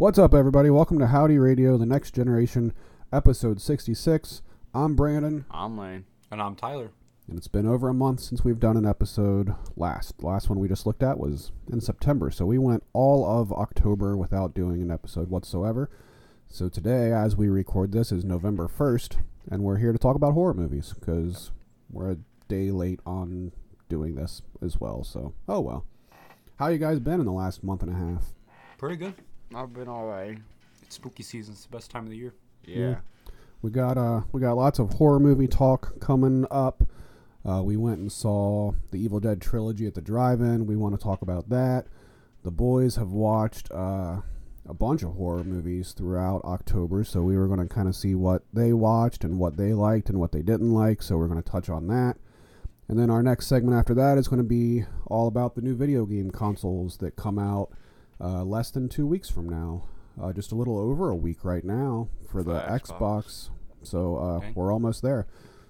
What's up, everybody? Welcome to Howdy Radio, the Next Generation, episode 66. I'm Brandon. I'm Lane. And I'm Tyler. And it's been over a month since we've done an episode last. The last one we just looked at was in September, so we went all of October without doing an episode whatsoever. So today, as we record this, is November 1st, and we're here to talk about horror movies, because we're a day late on doing this as well, so oh well. How you guys been in the last month and a half? Pretty good. I've been all right. It's spooky season. It's the best time of the year. Yeah. We got lots of horror movie talk coming up. We went and saw the Evil Dead trilogy at the drive-in. We want to talk about that. The boys have watched a bunch of horror movies throughout October, so we were going to kind of see what they watched and what they liked and what they didn't like, so we're going to touch on that. And then our next segment after that is going to be all about the new video game consoles that come out less than 2 weeks from now, just a little over a week right now for the Xbox. So okay. We're almost there.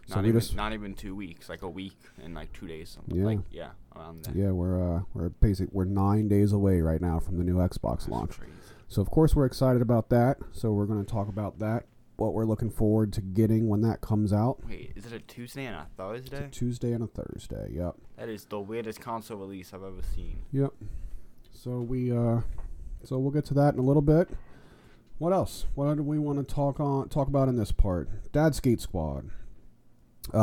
So not even 2 weeks, like a week and like 2 days. Something. Yeah, around that. Yeah, we're 9 days away right now from the new Xbox launch. Crazy. So of course we're excited about that. So we're going to talk about that, what we're looking forward to getting when that comes out. Wait, is it a Tuesday and a Thursday? It's a Tuesday and a Thursday. Yep. That is the weirdest console release I've ever seen. Yep. So we'll get to that in a little bit. What else? What do we want to talk about in this part? Dad Skate Squad. The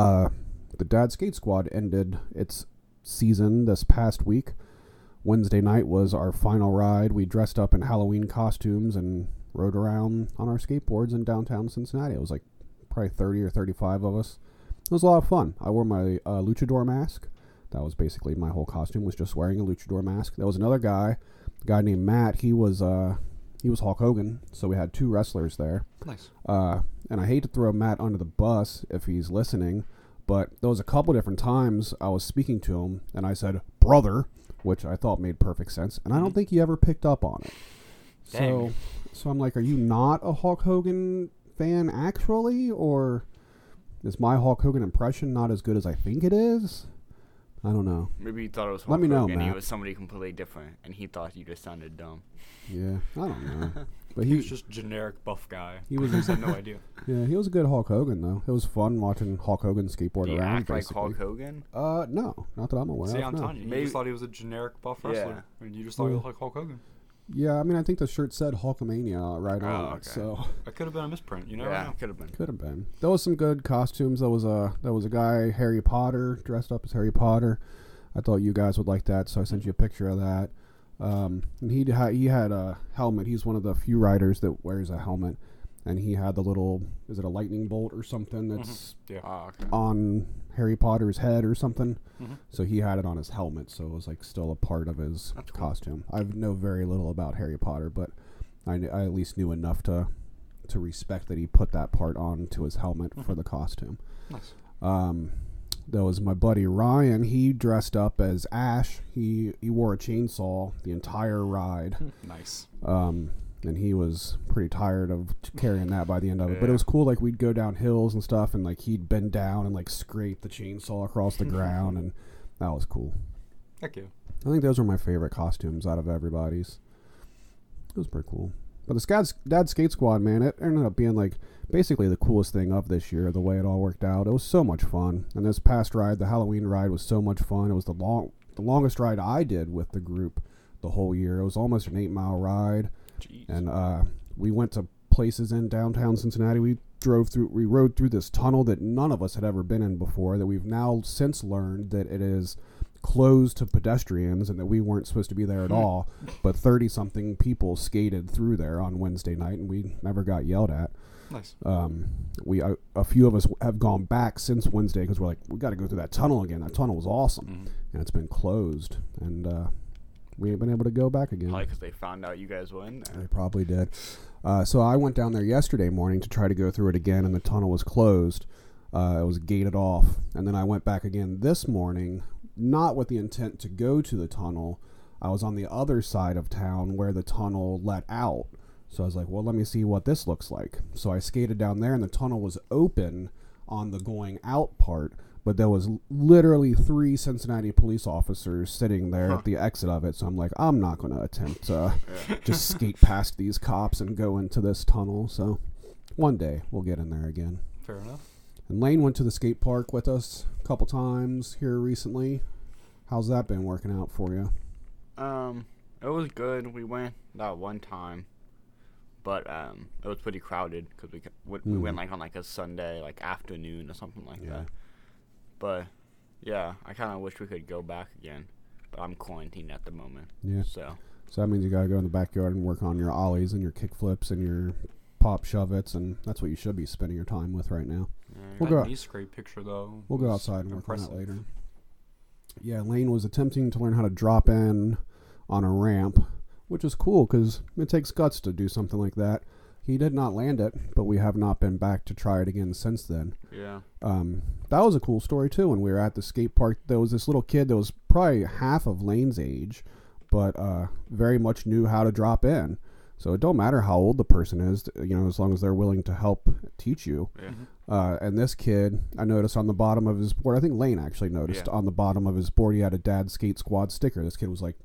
Dad Skate Squad ended its season this past week. Wednesday night was our final ride. We dressed up in Halloween costumes and rode around on our skateboards in downtown Cincinnati. It was like probably 30 or 35 of us. It was a lot of fun. I wore my luchador mask. That was basically my whole costume, was just wearing a luchador mask. There was another guy, a guy named Matt. He was Hulk Hogan, so we had two wrestlers there. Nice. And I hate to throw Matt under the bus if he's listening, but there was a couple different times I was speaking to him, and I said, brother, which I thought made perfect sense, and I don't think he ever picked up on it. Dang. So I'm like, are you not a Hulk Hogan fan actually, or is my Hulk Hogan impression not as good as I think it is? I don't know. Maybe he thought it was Hulk Hogan, and he was somebody completely different, and he thought you just sounded dumb. Yeah, I don't know. But he was just generic buff guy. He was just had no idea. Yeah, he was a good Hulk Hogan, though. It was fun watching Hulk Hogan skateboard around. Act basically. Like Hulk Hogan? No, not that I'm aware of. See, I'm telling you, you just thought he was a generic buff wrestler. Yeah. I mean, you just thought he looked like Hulk Hogan. Yeah, I mean, I think the shirt said Hulkamania right on it, so... That could have been a misprint, you know? Yeah, could have been. There was some good costumes. There was a guy, Harry Potter, dressed up as Harry Potter. I thought you guys would like that, so I sent you a picture of that. And he had a helmet. He's one of the few riders that wears a helmet, and he had the little... Is it a lightning bolt or something that's on Harry Potter's head or something? Mm-hmm. So he had it on his helmet, so it was like still a part of his costume. Cool. I know very little about Harry Potter, but I at least knew enough to respect that he put that part on to his helmet for the costume. Nice. That was my buddy Ryan. He dressed up as Ash. He wore a chainsaw the entire ride. Nice. And he was pretty tired of carrying that by the end of it. But it was cool. Like, we'd go down hills and stuff, and like he'd bend down and like scrape the chainsaw across the ground, and that was cool. Heck yeah. I think those were my favorite costumes out of everybody's. It was pretty cool. But the Dad Skate Squad, man, it ended up being like basically the coolest thing of this year, the way it all worked out. It was so much fun. And this past ride, the Halloween ride, was so much fun. It was the longest ride I did with the group the whole year. It was almost an 8-mile ride. Jeez. And we went to places in downtown Cincinnati. We rode through this tunnel that none of us had ever been in before, that we've now since learned that it is closed to pedestrians and that we weren't supposed to be there at all. But 30-something people skated through there on Wednesday night, and we never got yelled at. Nice. A few of us have gone back since Wednesday because we're like, we got to go through that tunnel again. That tunnel was awesome, and it's been closed. And... we ain't been able to go back again. Probably because they found out you guys were in there. They probably did. So I went down there yesterday morning to try to go through it again, and the tunnel was closed. It was gated off. And then I went back again this morning, not with the intent to go to the tunnel. I was on the other side of town where the tunnel let out. So I was like, well, let me see what this looks like. So I skated down there, and the tunnel was open on the going out part. but there was literally 3 Cincinnati police officers sitting there at the exit of it. So I'm like, I'm not going to attempt to just skate past these cops and go into this tunnel. So one day we'll get in there again. Fair enough. And Lane went to the skate park with us a couple times here recently. How's that been working out for you? It was good. We went that one time, but it was pretty crowded because we went like on like a Sunday like afternoon or something like that. But yeah, I kind of wish we could go back again, but I'm quarantined at the moment. Yeah. So that means you gotta go in the backyard and work on your ollies and your kickflips and your pop shove-its, and that's what you should be spending your time with right now. Yeah, we'll go. Great picture though. We'll go outside and impressive. Work on that later. Yeah, Lane was attempting to learn how to drop in on a ramp, which is cool because it takes guts to do something like that. He did not land it, but we have not been back to try it again since then. Yeah. That was a cool story too. When we were at the skate park, there was this little kid that was probably half of Lane's age, but very much knew how to drop in. So it don't matter how old the person is, you know, as long as they're willing to help teach you. Yeah. And this kid, I noticed on the bottom of his board, I think Lane actually noticed on the bottom of his board, he had a Dad Skate Squad sticker. This kid was like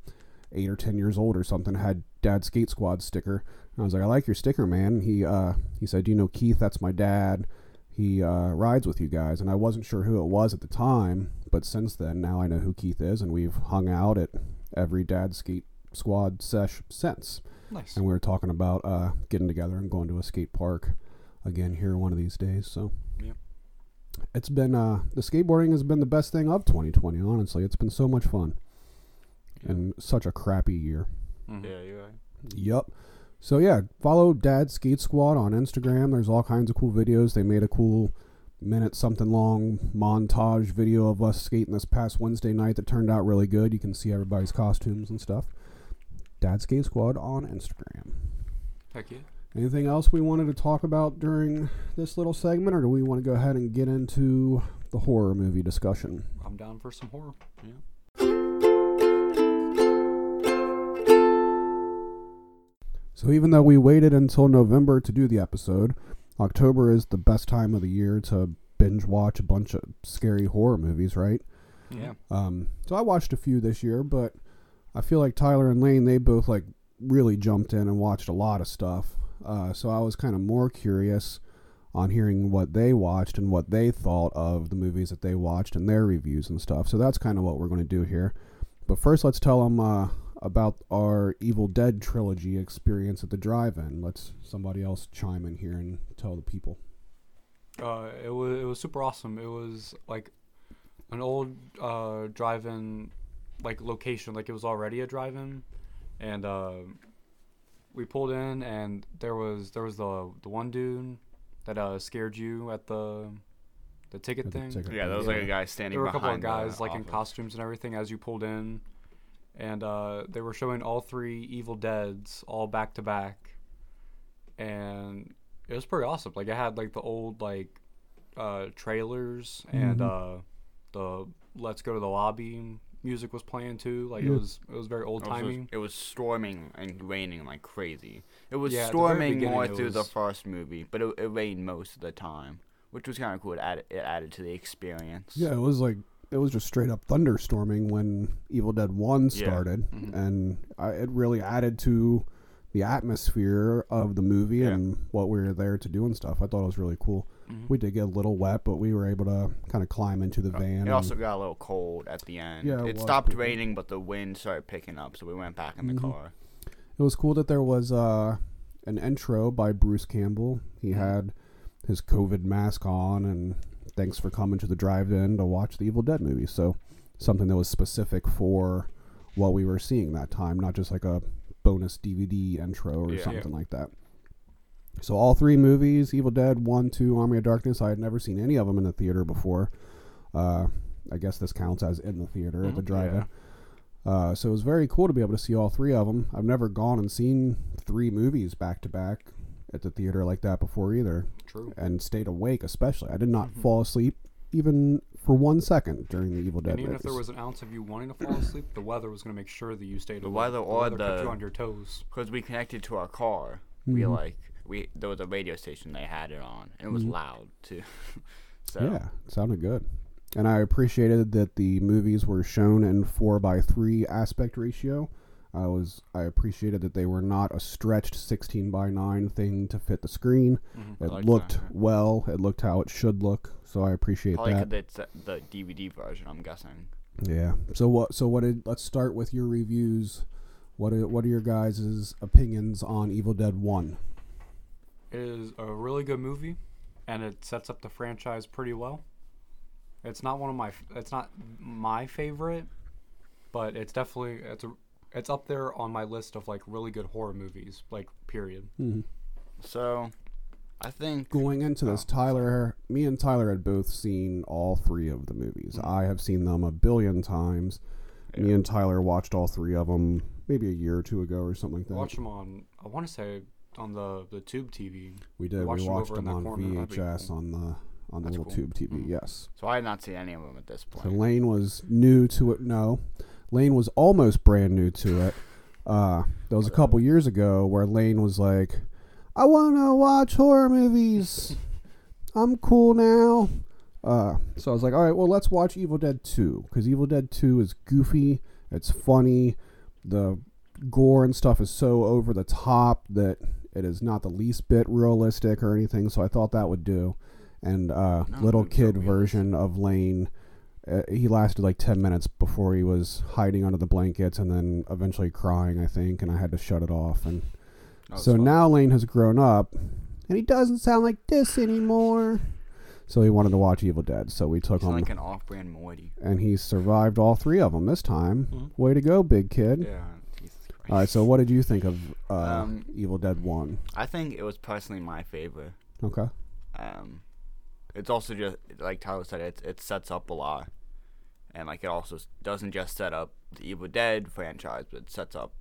8 or 10 years old or something, had Dad Skate Squad sticker. And I was like, I like your sticker, man. He said, you know, Keith, that's my dad. He rides with you guys. And I wasn't sure who it was at the time, but since then, now I know who Keith is, and we've hung out at every Dad Skate Squad sesh since. Nice. And we were talking about getting together and going to a skate park again here one of these days. So yeah. It's been the skateboarding has been the best thing of 2020, honestly. It's been so much fun. And such a crappy year. Mm-hmm. Yeah, you're right. Yep. So yeah, follow Dad Skate Squad on Instagram. There's all kinds of cool videos. They made a cool minute something long montage video of us skating this past Wednesday night that turned out really good. You can see everybody's costumes and stuff. Dad Skate Squad on Instagram. Heck yeah. Anything else we wanted to talk about during this little segment, or do we want to go ahead and get into the horror movie discussion? I'm down for some horror. Yeah. So even though we waited until November to do the episode, October is the best time of the year to binge watch a bunch of scary horror movies, right? Yeah. So I watched a few this year, but I feel like Tyler and Lane, they both like really jumped in and watched a lot of stuff. So I was kind of more curious on hearing what they watched and what they thought of the movies that they watched and their reviews and stuff. So that's kind of what we're going to do here. But first, let's tell them about our Evil Dead trilogy experience at the drive-in. Let's somebody else chime in here and tell the people. It was super awesome. It was like an old drive-in like location. Like it was already a drive-in, and we pulled in, and there was the one dude that scared you at the ticket thing. Yeah, there was like a guy standing behind. There were a couple of guys like in costumes and everything as you pulled in. And they were showing all 3 Evil Deads all back to back, and it was pretty awesome. Like it had like the old like trailers and the "Let's Go to the Lobby" music was playing too. Like it was very old timey. It was storming and raining like crazy. It was storming more through the first movie, but it rained most of the time, which was kind of cool. It added to the experience. Yeah, it was like. It was just straight up thunderstorming when Evil Dead 1 started, and it really added to the atmosphere of the movie and what we were there to do and stuff. I thought it was really cool. Mm-hmm. We did get a little wet, but we were able to kind of climb into the van. It also got a little cold at the end. Yeah, it stopped raining, but the wind started picking up, so we went back in the car. It was cool that there was an intro by Bruce Campbell. He had his COVID mask on and... Thanks for coming to the drive-in to watch the Evil Dead movie. So something that was specific for what we were seeing that time, not just like a bonus DVD intro or something like that. So all 3 movies, Evil Dead, 1, 2, Army of Darkness, I had never seen any of them in the theater before. I guess this counts as in the theater at the drive-in. So it was very cool to be able to see all 3 of them. I've never gone and seen 3 movies back-to-back at the theater like that before either. True. And stayed awake especially. I did not fall asleep even for 1 second during the Evil Dead movies. And even if there was an ounce of you wanting to fall asleep, the weather was going to make sure that you stayed awake. The weather kept you on your toes. Because we connected to our car. We there was a radio station they had it on, and it was loud too. So yeah, it sounded good. and I appreciated that the movies were shown in 4:3 aspect ratio. I appreciated that they were not a stretched 16:9 thing to fit the screen. Mm-hmm. It looked that, yeah. Well. It looked how it should look. So I appreciate that. Probably because it's the DVD version, I'm guessing. Yeah. Let's start with your reviews. What are your guys' opinions on Evil Dead 1? It is a really good movie, and it sets up the franchise pretty well. It's not my favorite, but it's definitely it's up there on my list of like really good horror movies, like period. Mm-hmm. So, I think going into this, me and Tyler had both seen all three of the movies. Mm-hmm. I have seen them a billion times. Yeah. Me and Tyler watched all three of them maybe a year or two ago or something like that. Watched them on, I want to say, on the tube TV. We did. We watched them on VHS on the little tube TV. Mm-hmm. Yes. So I had not seen any of them at this point. So Lane was new to it. No. Lane was almost brand new to it. There was a couple years ago where Lane was like, I want to watch horror movies. I'm cool now. So I was like, all right, well, let's watch Evil Dead 2. Because Evil Dead 2 is goofy. It's funny. The gore and stuff is so over the top that it is not the least bit realistic or anything. So I thought that would do. And little kid version of Lane... he lasted like 10 minutes before he was hiding under the blankets and then eventually crying, I think, and I had to shut it off. And so fun. Now Lane has grown up, and he doesn't sound like this anymore. So he wanted to watch Evil Dead, so we took him. He's like an off-brand Moiety. And he survived all three of them this time. Mm-hmm. Way to go, big kid. Yeah, Jesus Christ. All right, so what did you think of Evil Dead 1? I think it was personally my favorite. Okay. It's also just, like Tyler said, it sets up a lot. And, like, it also doesn't just set up the Evil Dead franchise, but it sets up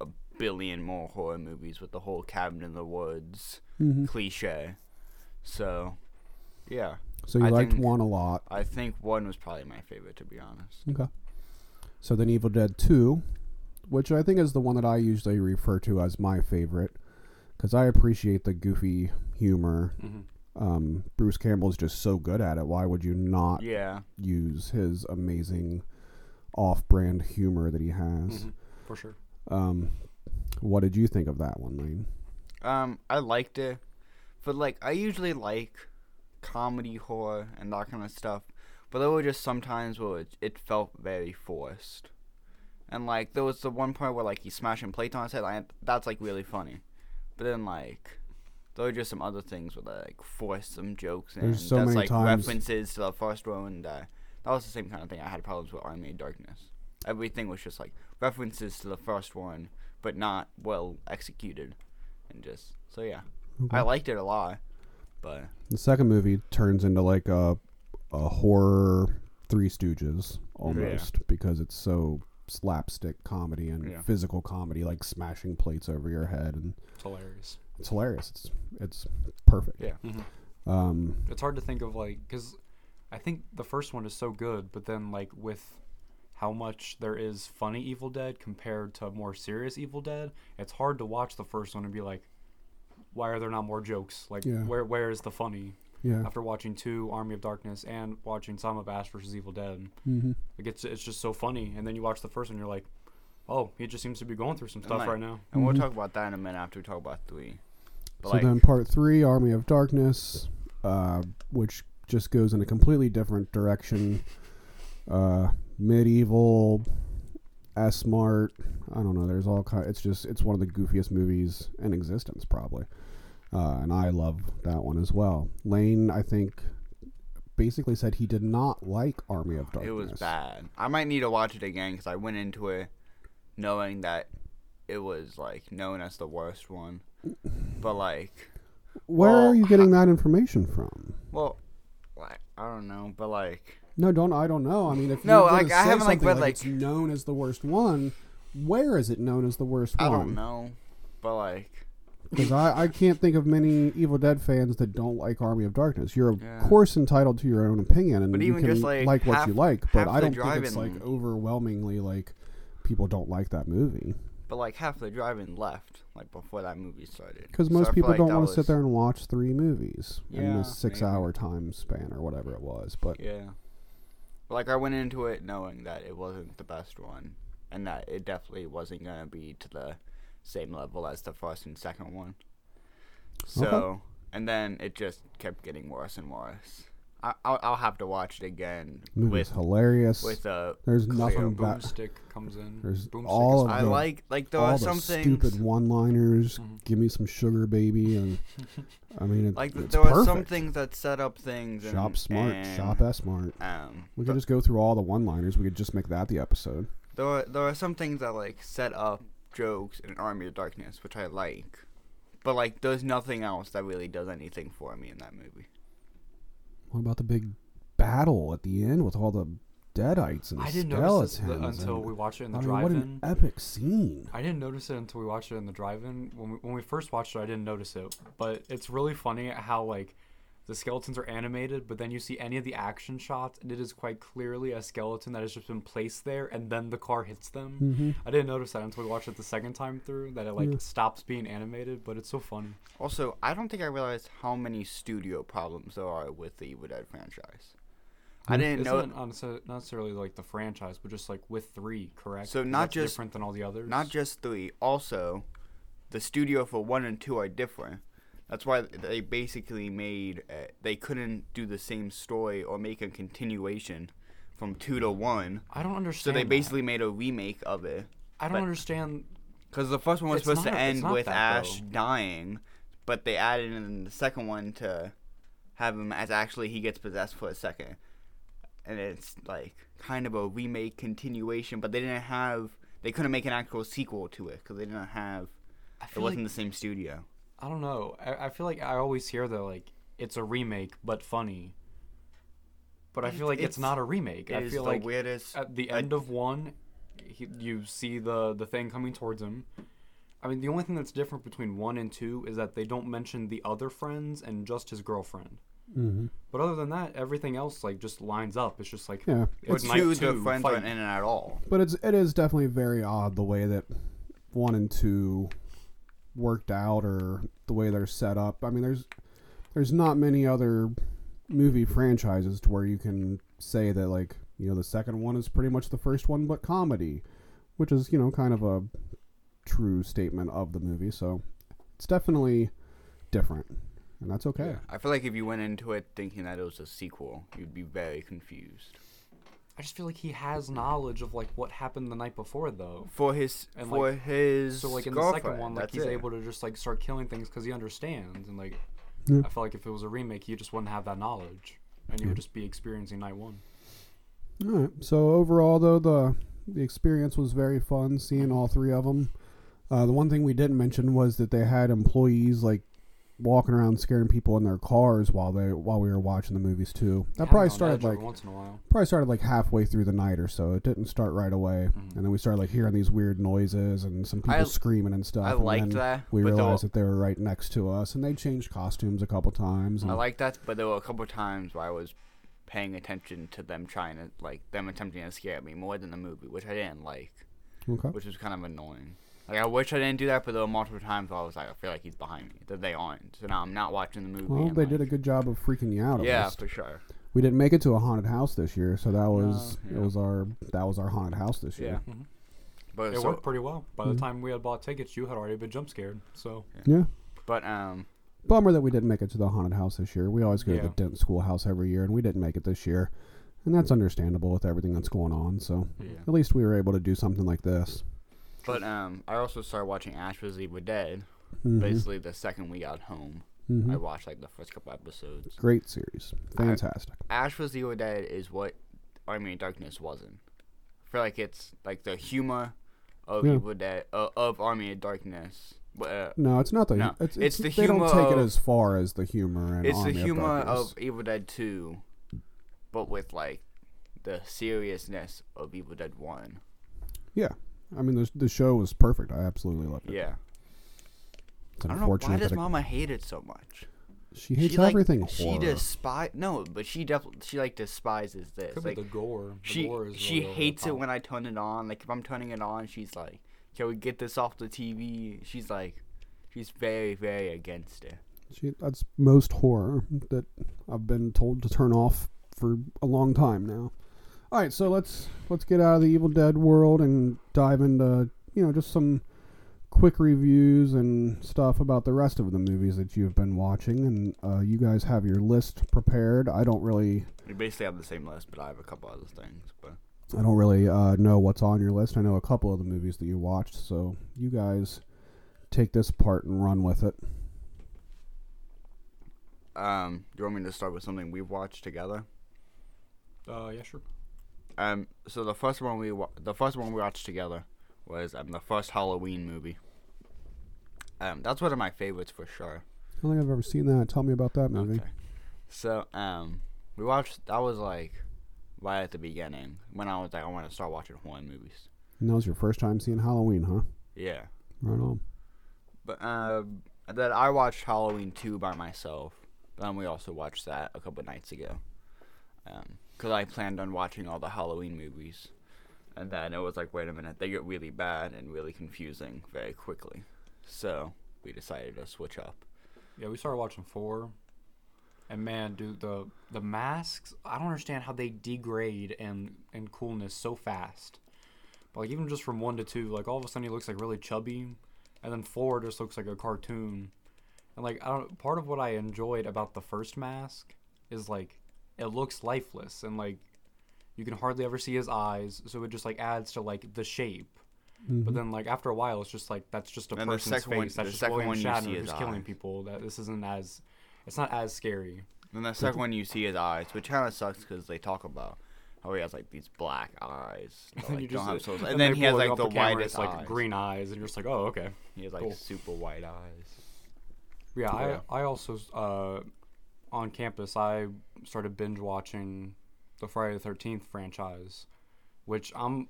a billion more horror movies with the whole cabin in the woods cliche. So, yeah. So you liked one a lot. I think one was probably my favorite, to be honest. Okay. So then Evil Dead 2, which I think is the one that I usually refer to as my favorite, because I appreciate the goofy humor. Mm-hmm. Bruce Campbell is just so good at it. Why would you not use his amazing off-brand humor that he has? Mm-hmm, for sure. What did you think of that one, Lane? I liked it, but like I usually like comedy, horror, and that kind of stuff. But there were just sometimes where it felt very forced, and like there was the one point where like he's smashing plates on his head. That's like really funny, but then like. There are just some other things where they like force some jokes in. There's so many like times. References to the first one, and that was the same kind of thing I had problems with Army of Darkness. Everything was just like references to the first one, but not well executed, and just so yeah. Okay. I liked it a lot, but the second movie turns into like a horror Three Stooges almost because it's so slapstick comedy and physical comedy, like smashing plates over your head, and it's hilarious. It's hilarious. It's perfect. Yeah. Mm-hmm. It's hard to think of like because I think the first one is so good, but then like with how much there is funny Evil Dead compared to more serious Evil Dead, it's hard to watch the first one and be like, why are there not more jokes? Like where is the funny? Yeah. After watching 2, Army of Darkness, and watching Sam of Ash versus Evil Dead, like it's just so funny. And then you watch the first one, you're like. Oh, he just seems to be going through some stuff right now. And we'll talk about that in a minute after we talk about 3. But so like, then part 3, Army of Darkness, which just goes in a completely different direction. Medieval, S-Mart, I don't know, there's all kinds. It's one of the goofiest movies in existence, probably. And I love that one as well. Lane, I think... basically said he did not like Army of Darkness. It was bad. I might need to watch it again because I went into it knowing that it was like known as the worst one. But like, where are you getting that information from? Well, like, I don't know, but like, I don't know. I mean, if no, like I haven't like read like it's known as the worst one. Where is it known as the worst one? I don't know, but like. Because I can't think of many Evil Dead fans that don't like Army of Darkness. You're, of course, entitled to your own opinion, and you can like what you like, but I don't think it's, like, overwhelmingly, like, people don't like that movie. But, like, half the drive-in left, like, before that movie started. Because most people don't want to sit there and watch 3 movies in a 6-hour time span or whatever it was. But yeah. Like, I went into it knowing that it wasn't the best one, and that it definitely wasn't going to be to the same level as the first and second one. So, okay. And then it just kept getting worse and worse. I'll have to watch it again. It's hilarious. With a there's nothing about boomstick comes in. There's boomstick all I like there all are some things stupid one-liners. Mm-hmm. Give me some sugar, baby, and I mean, it, like it's there perfect. Are some things that set up things. And, shop smart, and, shop S smart. We could just go through all the one-liners. We could just make that the episode. There are some things that like set up jokes in Army of Darkness, which I like, but like there's nothing else that really does anything for me in that movie. What about the big battle at the end with all the deadites and the skeletons? I didn't notice it until we watched it in the drive-in. What an epic scene. I didn't notice it until we watched it in the drive-in. When we first watched it, I didn't notice it. But it's really funny how, like, the skeletons are animated, but then you see any of the action shots, and it is quite clearly a skeleton that has just been placed there, and then the car hits them. Mm-hmm. I didn't notice that until we watched it the second time through, that it, like, stops being animated, but it's so funny. Also, I don't think I realized how many studio problems there are with the Evil Dead franchise. I didn't know. Not necessarily like the franchise, but just like with 3, correct? So not just different than all the others. Not just 3. Also, the studio for 1 and 2 are different. That's why they basically they couldn't do the same story or make a continuation from 2 to 1. I don't understand. So they basically made a remake of it. I don't understand. Because the first one was supposed to end with Ash dying, but they added in the second one to have him as actually he gets possessed for a second. And it's like kind of a remake continuation, but they couldn't make an actual sequel to it because they didn't have, it wasn't the same studio. I don't know. I feel like I always hear, though, like, it's a remake, but funny. But I feel like it's not a remake. I feel like weirdest, at the end of 1, you see the thing coming towards him. I mean, the only thing that's different between 1 and 2 is that they don't mention the other friends and just his girlfriend. Mm-hmm. But other than that, everything else, like, just lines up. It's just like... Yeah. It's two friends aren't in it at all. But it is definitely very odd the way that 1 and 2... worked out, or the way they're set up. I mean, there's not many other movie franchises to where you can say that, like, you know, the second one is pretty much the first one but comedy, which is, you know, kind of a true statement of the movie. So it's definitely different, and that's okay. Yeah. I feel like if you went into it thinking that it was a sequel, you'd be very confused. I just feel like he has knowledge of, like, what happened the night before, though. So, like, in the second one, like, he's able to just, like, start killing things because he understands. And, like, I feel like if it was a remake, you just wouldn't have that knowledge. And you would just be experiencing night 1. All right. So, overall, though, the experience was very fun seeing all 3 of them. The one thing we didn't mention was that they had employees, like, walking around scaring people in their cars while we were watching the movies too. That probably started like halfway through the night or so. It didn't start right away, and then we started like hearing these weird noises and some people screaming and stuff. We realized that they were right next to us, and they changed costumes a couple times. And I like that, but there were a couple times where I was paying attention to them trying to like them attempting to scare me more than the movie, which I didn't like. Okay. Which was kind of annoying. Like, I wish I didn't do that, but there were multiple times where I was like, I feel like he's behind me. That they aren't. So now I'm not watching the movie. Well, they did a good job of freaking you out. Yeah, for sure. We didn't make it to a haunted house this year, so that was our haunted house this year. Yeah. Mm-hmm. But it worked pretty well. By the time we had bought tickets, you had already been jump scared. So yeah. But bummer that we didn't make it to the haunted house this year. We always go to the Dent Schoolhouse every year, and we didn't make it this year, and that's understandable with everything that's going on. So at least we were able to do something like this. But I also started watching Ash vs. Evil Dead. Mm-hmm. Basically, the second we got home, I watched like the first couple episodes. Great series, fantastic. Ash vs. Evil Dead is what Army of Darkness wasn't. I feel like it's like the humor of Evil Dead of Army of Darkness. No, it's not the. No, it's the they humor. They don't take it as far as the humor. And it's Army the humor of Evil Dead 2, but with like the seriousness of Evil Dead 1. Yeah. I mean, the show was perfect. I absolutely loved it. Yeah. I don't know, why does Mama hate it so much? She hates everything horror. She despises... No, but she despises this. Could be the gore. She hates it when I turn it on. Like, if I'm turning it on, she's like, can we get this off the TV? She's like... She's very, very against it. That's most horror that I've been told to turn off for a long time now. All right, so let's get out of the Evil Dead world and dive into, you know, just some quick reviews and stuff about the rest of the movies that you've been watching. And you guys have your list prepared. I don't really... We basically have the same list, but I have a couple other things. But I don't really know what's on your list. I know a couple of the movies that you watched, so you guys take this part and run with it. Do you want me to start with something we've watched together? Yeah, sure. So the first one we watched together was the first Halloween movie. That's one of my favorites for sure. I don't think I've ever seen that. Tell me about that movie. Okay. So we watched. That was like right at the beginning when I was like, I want to start watching horror movies. And that was your first time seeing Halloween, huh? Yeah. Right on. But then I watched Halloween 2 by myself. Then we also watched that a couple nights ago. Because I planned on watching all the Halloween movies. And then it was like, wait a minute, they get really bad and really confusing very quickly. So we decided to switch up. Yeah, we started watching 4. And man, dude, the masks, I don't understand how they degrade in coolness so fast. But like even just from 1 to 2, like all of a sudden he looks like really chubby. And then 4 just looks like a cartoon. And like, part of what I enjoyed about the first mask is like, it looks lifeless, and, like, you can hardly ever see his eyes, so it just, like, adds to, like, the shape. Mm-hmm. But then, like, after a while, it's just, like, that's just a and person's face. That's just William Shatner who's killing people. It's not as scary. And the second one, you see his eyes, which kind of sucks because they talk about how he has, like, these black eyes. That, like, don't have so, and then he has, like, the whitest eyes. Like, green eyes, and you're just like, oh, okay. He has, like, super white eyes. Yeah. I also... on campus, I started binge watching the Friday the 13th franchise, which I'm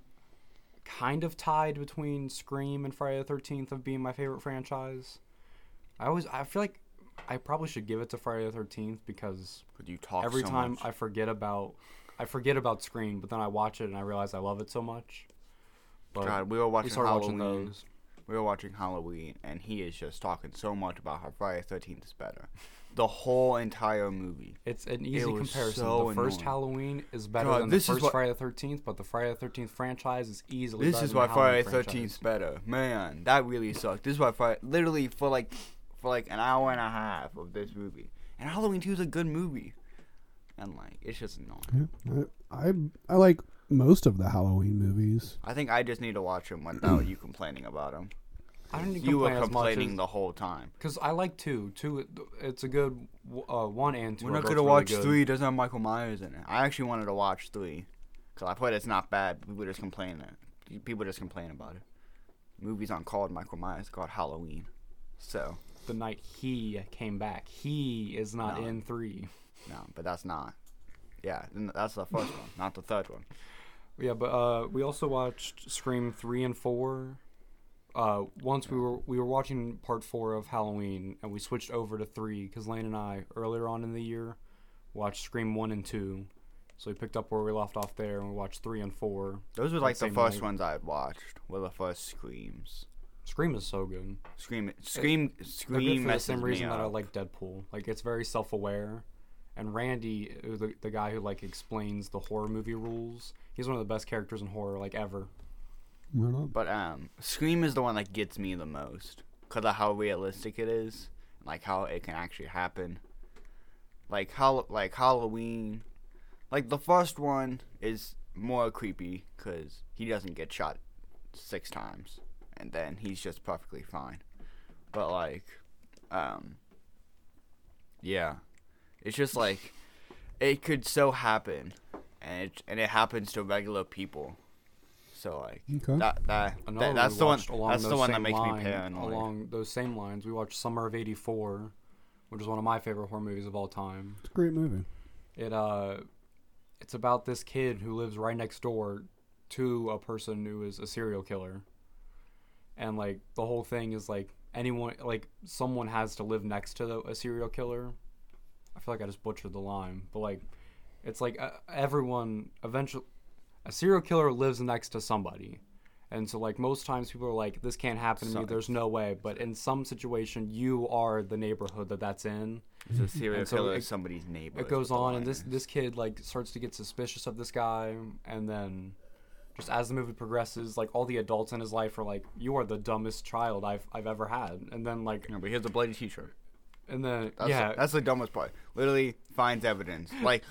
kind of tied between Scream and Friday the 13th of being my favorite franchise. I feel like I probably should give it to Friday the 13th because every time much? I forget about Scream, but then I watch it and I realize I love it so much. But God, we were watching Halloween, and he is just talking so much about how Friday the 13th is better. The whole entire movie. It's an easy comparison. So the first Halloween is better than the first Friday the 13th, but the Friday the 13th franchise is easily better. This is why Friday the 13th is better. Man, that really sucked. This is why literally for like an hour and a half of this movie. And Halloween 2 is a good movie. And like it's just annoying. Yeah, I like most of the Halloween movies. I think I just need to watch them without you complaining about them. You were complaining the whole time. Because I like 2. 2, it's a good 1 and 2. We're not going to watch 3. It doesn't have Michael Myers in it. I actually wanted to watch 3. Because I played it's not bad. But people just complain that. People just complain about it. Movies aren't called Michael Myers. It's called Halloween. So. The night he came back. He is not in 3. No, but that's not. Yeah, that's the first one. Not the third one. Yeah, but we also watched Scream 3 and 4. Once we were watching part 4 of Halloween, and we switched over to 3 because Lane and I earlier on in the year watched Scream 1 and 2, so we picked up where we left off there, and we watched 3 and 4. Those were like the first ones I had watched. Were the first Screams. Scream is so good. Scream. For the same reason that I like Deadpool. Like it's very self-aware, and Randy, the guy who like explains the horror movie rules, he's one of the best characters in horror like ever. But Scream is the one that gets me the most because of how realistic it is, like how it can actually happen. Like how Halloween, like the first one is more creepy because he doesn't get shot 6 times and then he's just perfectly fine. But like, yeah, it's just like it could so happen, and it happens to regular people. So like okay. that's the one. That's the one that makes me paranoid. Along those same lines, we watched Summer of '84, which is one of my favorite horror movies of all time. It's a great movie. It's about this kid who lives right next door to a person who is a serial killer, and like the whole thing is like someone has to live next to a serial killer. I feel like I just butchered the line, but like it's like everyone eventually. A serial killer lives next to somebody, And so, like, most times people are like, this can't happen to me. There's no way. But in some situation, you are the neighborhood that's in. It's a serial killer, somebody's neighbor. It goes on, and this kid, like, starts to get suspicious of this guy. And then just as the movie progresses, like, all the adults in his life are like, you are the dumbest child I've ever had. And then, like... No, but he has a bloody t-shirt. And then, that's the dumbest part. Literally finds evidence. Like...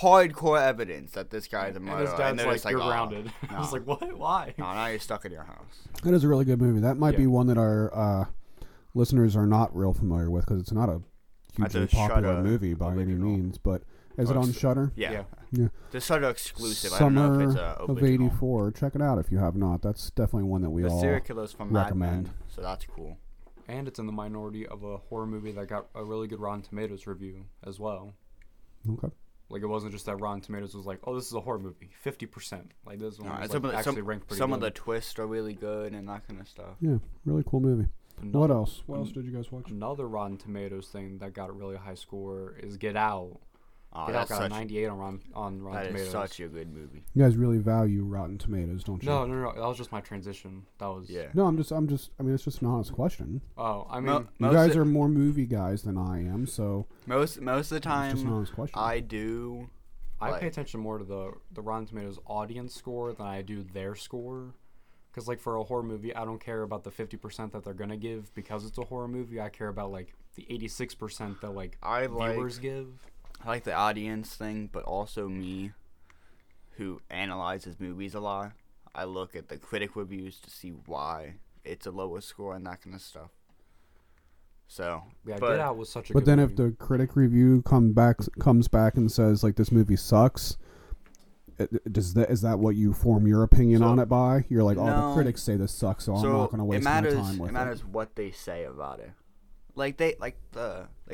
hardcore evidence that this guy is a murderer. And his dad's like, you're grounded. No. I was like, what? Why? No, now you're stuck in your house. That is a really good movie. That might be one that our listeners are not real familiar with because it's not a hugely popular movie by any means. But is it on Shudder? Yeah. The Shudder exclusive. Summer I don't know if it's of '84. Check it out if you have not. That's definitely one that we all recommend. So that's cool. And it's in the minority of a horror movie that got a really good Rotten Tomatoes review as well. Okay. Like, it wasn't just that Rotten Tomatoes was like, oh, this is a horror movie, 50%. Like, this one was actually ranked pretty good. Some of the twists are really good and that kind of stuff. Yeah, really cool movie. What else? What else did you guys watch? Another Rotten Tomatoes thing that got a really high score is Get Out. Get Out got a 98 on Rotten Tomatoes. That is such a good movie. You guys really value Rotten Tomatoes, don't you? No. That was just my transition. That was... Yeah. No, I mean, it's just an honest question. Oh, I mean... you guys are more movie guys than I am, so... Most of the time, I do... I pay attention more to the Rotten Tomatoes audience score than I do their score. Because, like, for a horror movie, I don't care about the 50% that they're going to give because it's a horror movie. I care about, like, the 86% that, like, viewers give. I like the audience thing, but also me, who analyzes movies a lot, I look at the critic reviews to see why it's a lower score and that kind of stuff. So, yeah, Get Out was such a good movie. If the critic review comes back and says, like, this movie sucks, is that what you form your opinion on it by? You're like, the critics say this sucks, so I'm not going to waste my time with it. It matters what they say about it. Like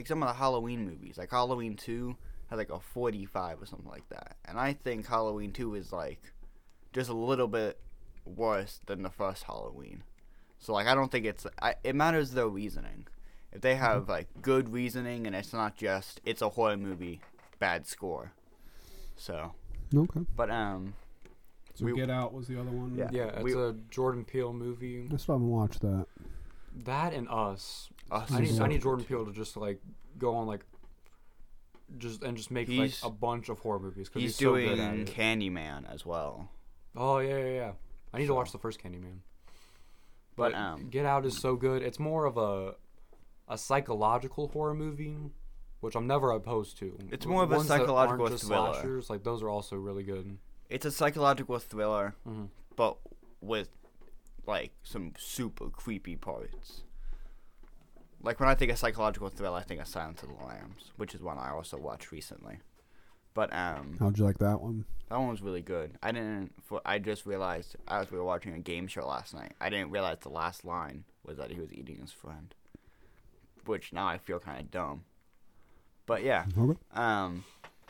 some of the Halloween movies, like Halloween 2 has like a 45 or something like that, and I think Halloween 2 is like just a little bit worse than the first Halloween. So like I don't think it matters their reasoning. If they have like good reasoning and it's not just it's a horror movie, bad score. So okay, but Get Out was the other one. Yeah, it's a Jordan Peele movie. I still haven't watched that. That and Us. I need Jordan Peele to just like go on like just make like a bunch of horror movies because he's doing so good at it. Candyman as well. Oh yeah. I need to watch the first Candyman. But Get Out is so good. It's more of a psychological horror movie, which I'm never opposed to. It's more of a psychological thriller. Slashers, like those are also really good. It's a psychological thriller, but with like some super creepy parts. Like, when I think of psychological thrill, I think of Silence of the Lambs, which is one I also watched recently. But, how'd you like that one? That one was really good. I just realized, as we were watching a game show last night, I didn't realize the last line was that he was eating his friend. Which, now I feel kind of dumb. But, yeah. Okay.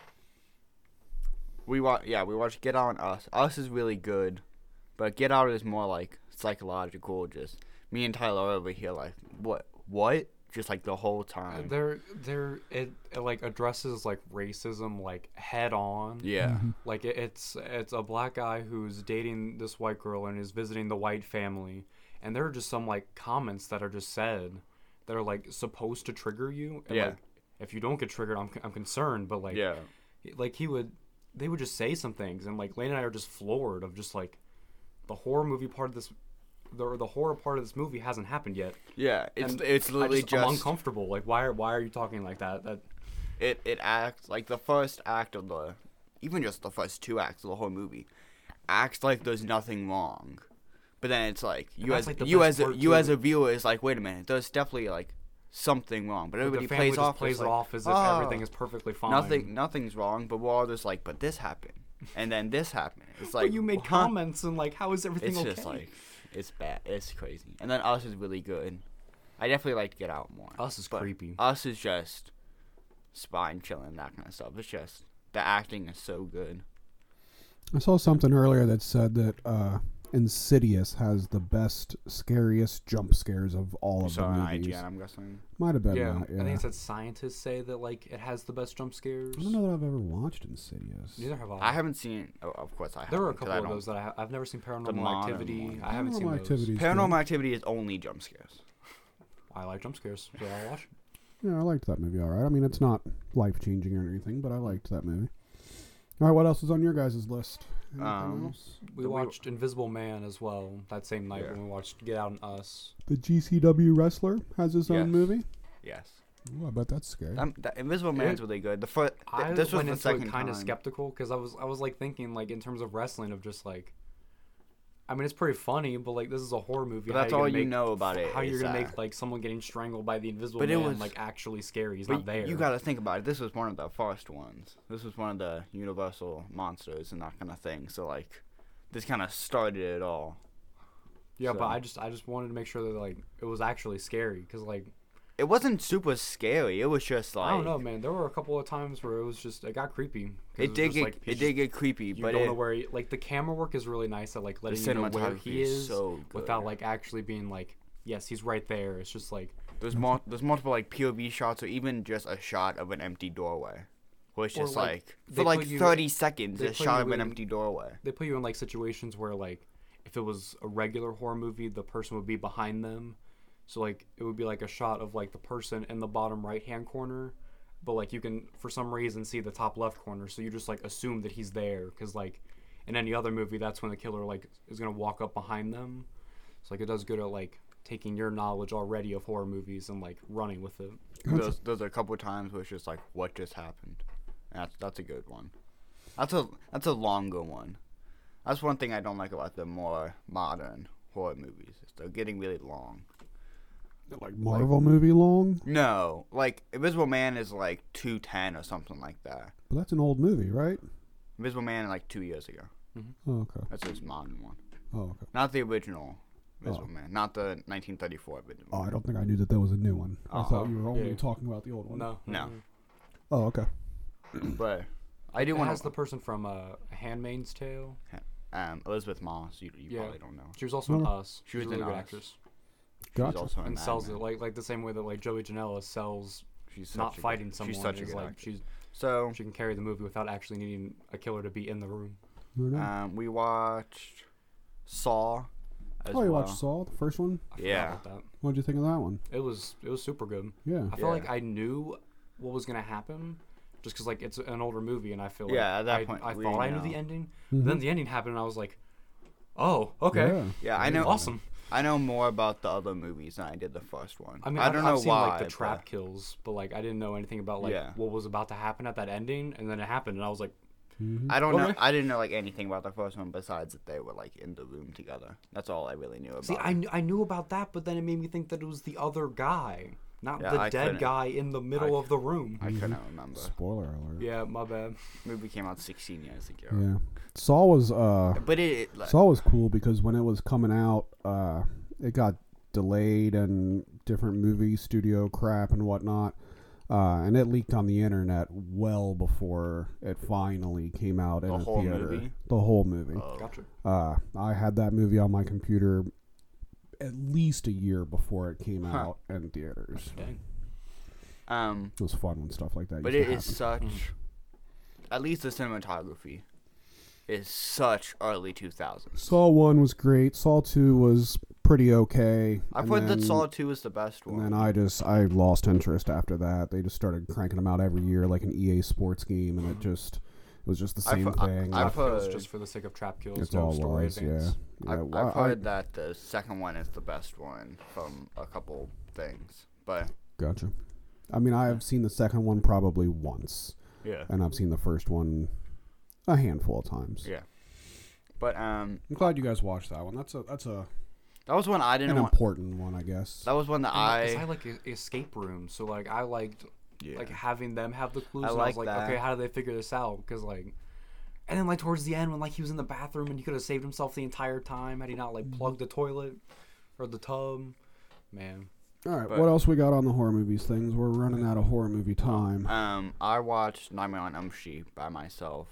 We watched Get Out and Us. Us is really good, but Get Out is more, like, psychological, just... Me and Tyler over here, like, what? Just, like, the whole time. It like, addresses, like, racism, like, head on. Yeah. Mm-hmm. Like, it's a black guy who's dating this white girl and is visiting the white family. And there are just some, like, comments that are just said that are, like, supposed to trigger you. And, like, if you don't get triggered, I'm concerned. But, like, they would just say some things. And, like, Lane and I are just floored of just, like, the horror movie part of this... The horror part of this movie hasn't happened yet. Yeah, it's literally I'm uncomfortable. Like, why are you talking like that? It acts like the first act of even just the first two acts of the whole movie acts like there's nothing wrong, but then it's like you as a viewer is like, wait a minute, there's definitely like something wrong. But everybody plays it off as if everything is perfectly fine. Nothing's wrong. But we're all just like, but this happened, and then this happened. It's like, but you made comments and like, how is everything okay? It's just like. It's bad. It's crazy. And then Us is really good. I definitely like to Get Out more. Us is creepy. Us is just spine chilling, that kind of stuff. It's just the acting is so good. I saw something earlier that said that Insidious has the best, scariest jump scares of all of the movies. IGN, I'm guessing. Might have been. Yeah. I think it's that scientists say that like it has the best jump scares. I don't know that I've ever watched Insidious. Neither have I. I haven't seen. Oh, of course, I have. There are a couple of those that I have. I've never seen Paranormal Activity. I haven't seen those. Paranormal Activity is only jump scares. I like jump scares, so I watch. Yeah, I liked that movie. All right. I mean, it's not life changing or anything, but I liked that movie. All right, what else is on your guys' list? We watched Invisible Man as well that same night when we watched Get Out and Us. The GCW wrestler has his own movie? Yes. Ooh, I bet that's scary. That Invisible Man's really good. This was the second time. I went kind of skeptical because I was like thinking like in terms of wrestling of just like, I mean, it's pretty funny, but like this is a horror movie. But that's all you know about it. How you're going to make like someone getting strangled by the Invisible Man like actually scary. He's not there. You got to think about it. This was one of the first ones. This was one of the Universal monsters and that kind of thing. So like this kind of started it all. Yeah, so. But I just wanted to make sure that like it was actually scary because like it wasn't super scary. It was just like I don't know, man. There were a couple of times where it was just it got creepy. It did get creepy, but you don't know where he, like the camera work is really nice at like letting you know where he is so without like actually being like yes, he's right there. It's just like there's multiple like POV shots or even just a shot of an empty doorway. Which is like for like 30 seconds a shot of an empty doorway. They put you in like situations where like if it was a regular horror movie, the person would be behind them. So, like, it would be, like, a shot of, like, the person in the bottom right-hand corner. But, like, you can, for some reason, see the top left corner. So you just, like, assume that he's there. Because, like, in any other movie, that's when the killer, like, is going to walk up behind them. So, like, it does good at, like, taking your knowledge already of horror movies and, like, running with it. There's a couple of times where it's just, like, what just happened? That's a good one. That's a longer one. That's one thing I don't like about the more modern horror movies. They're getting really long. Like Marvel movie long? No, like Invisible Man is like 2:10 or something like that. But that's an old movie, right? Invisible Man like 2 years ago. Mm-hmm. Oh, okay. That's his modern one. Oh, okay. Not the original Invisible Man, not the 1934 Invisible Man. Oh, I don't think I knew that there was a new one. Uh-huh. I thought you were only talking about the old one. No. Oh, okay. But I do want to. That's the person from *Handmaid's Tale*. Elizabeth Moss. You probably don't know. She was also in *Us*. She was a really good actress. Gotcha. Also and sells it like the same way that like Joey Janela sells. She's not fighting someone. She's such a good actress. She can carry the movie without actually needing a killer to be in the room. We watched Saw. You watched Saw, the first one? What did you think of that one? It was super good. Yeah. I felt like I knew what was gonna happen, just because like it's an older movie, and I feel like at that point I thought I knew the ending. Mm-hmm. Then the ending happened, and I was like, oh, okay. Yeah, I know. Awesome. I know more about the other movies than I did the first one. I mean, I don't know why. I've seen, like, the trap kills, but, like, I didn't know anything about, like, what was about to happen at that ending, and then it happened, and I was like... Mm-hmm. I don't know. I didn't know, like, anything about the first one besides that they were, like, in the room together. That's all I really knew about. See, I knew about that, but then it made me think that it was the other guy, not the dead guy in the middle of the room. I couldn't remember. Spoiler alert. Yeah, my bad. The movie came out 16 years ago. Yeah. Saw was Saw was cool because when it was coming out, it got delayed and different movie studio crap and whatnot, and it leaked on the internet well before it finally came out in a theater. Movie? The whole movie. Oh. Gotcha. I had that movie on my computer at least a year before it came out in theaters. Dang. It was fun when stuff like that. But it is such, at least the cinematography. Is such early 2000s. Saw 1 was great. Saw 2 was pretty okay. I've heard that Saw 2 is the best one. And then I lost interest after that. They just started cranking them out every year like an EA Sports game, and it was just the same thing. I've heard it was just for the sake of trap kills. It's all story things. Yeah. I've heard that the second one is the best one from a couple things, but gotcha. I mean, I have seen the second one probably once. Yeah. And I've seen the first one. A handful of times. Yeah, but I'm glad you guys watched that one. That was one I didn't. An important one, I guess. That was one that I like escape room. So like I liked like having them have the clues. I was like, that. Okay, how do they figure this out? Because like, and then like towards the end when like he was in the bathroom and he could have saved himself the entire time had he not like plugged the toilet or the tub. Man. All right, what else we got on the horror movies things? We're running out of horror movie time. I watched Nightmare on Elm Street by myself.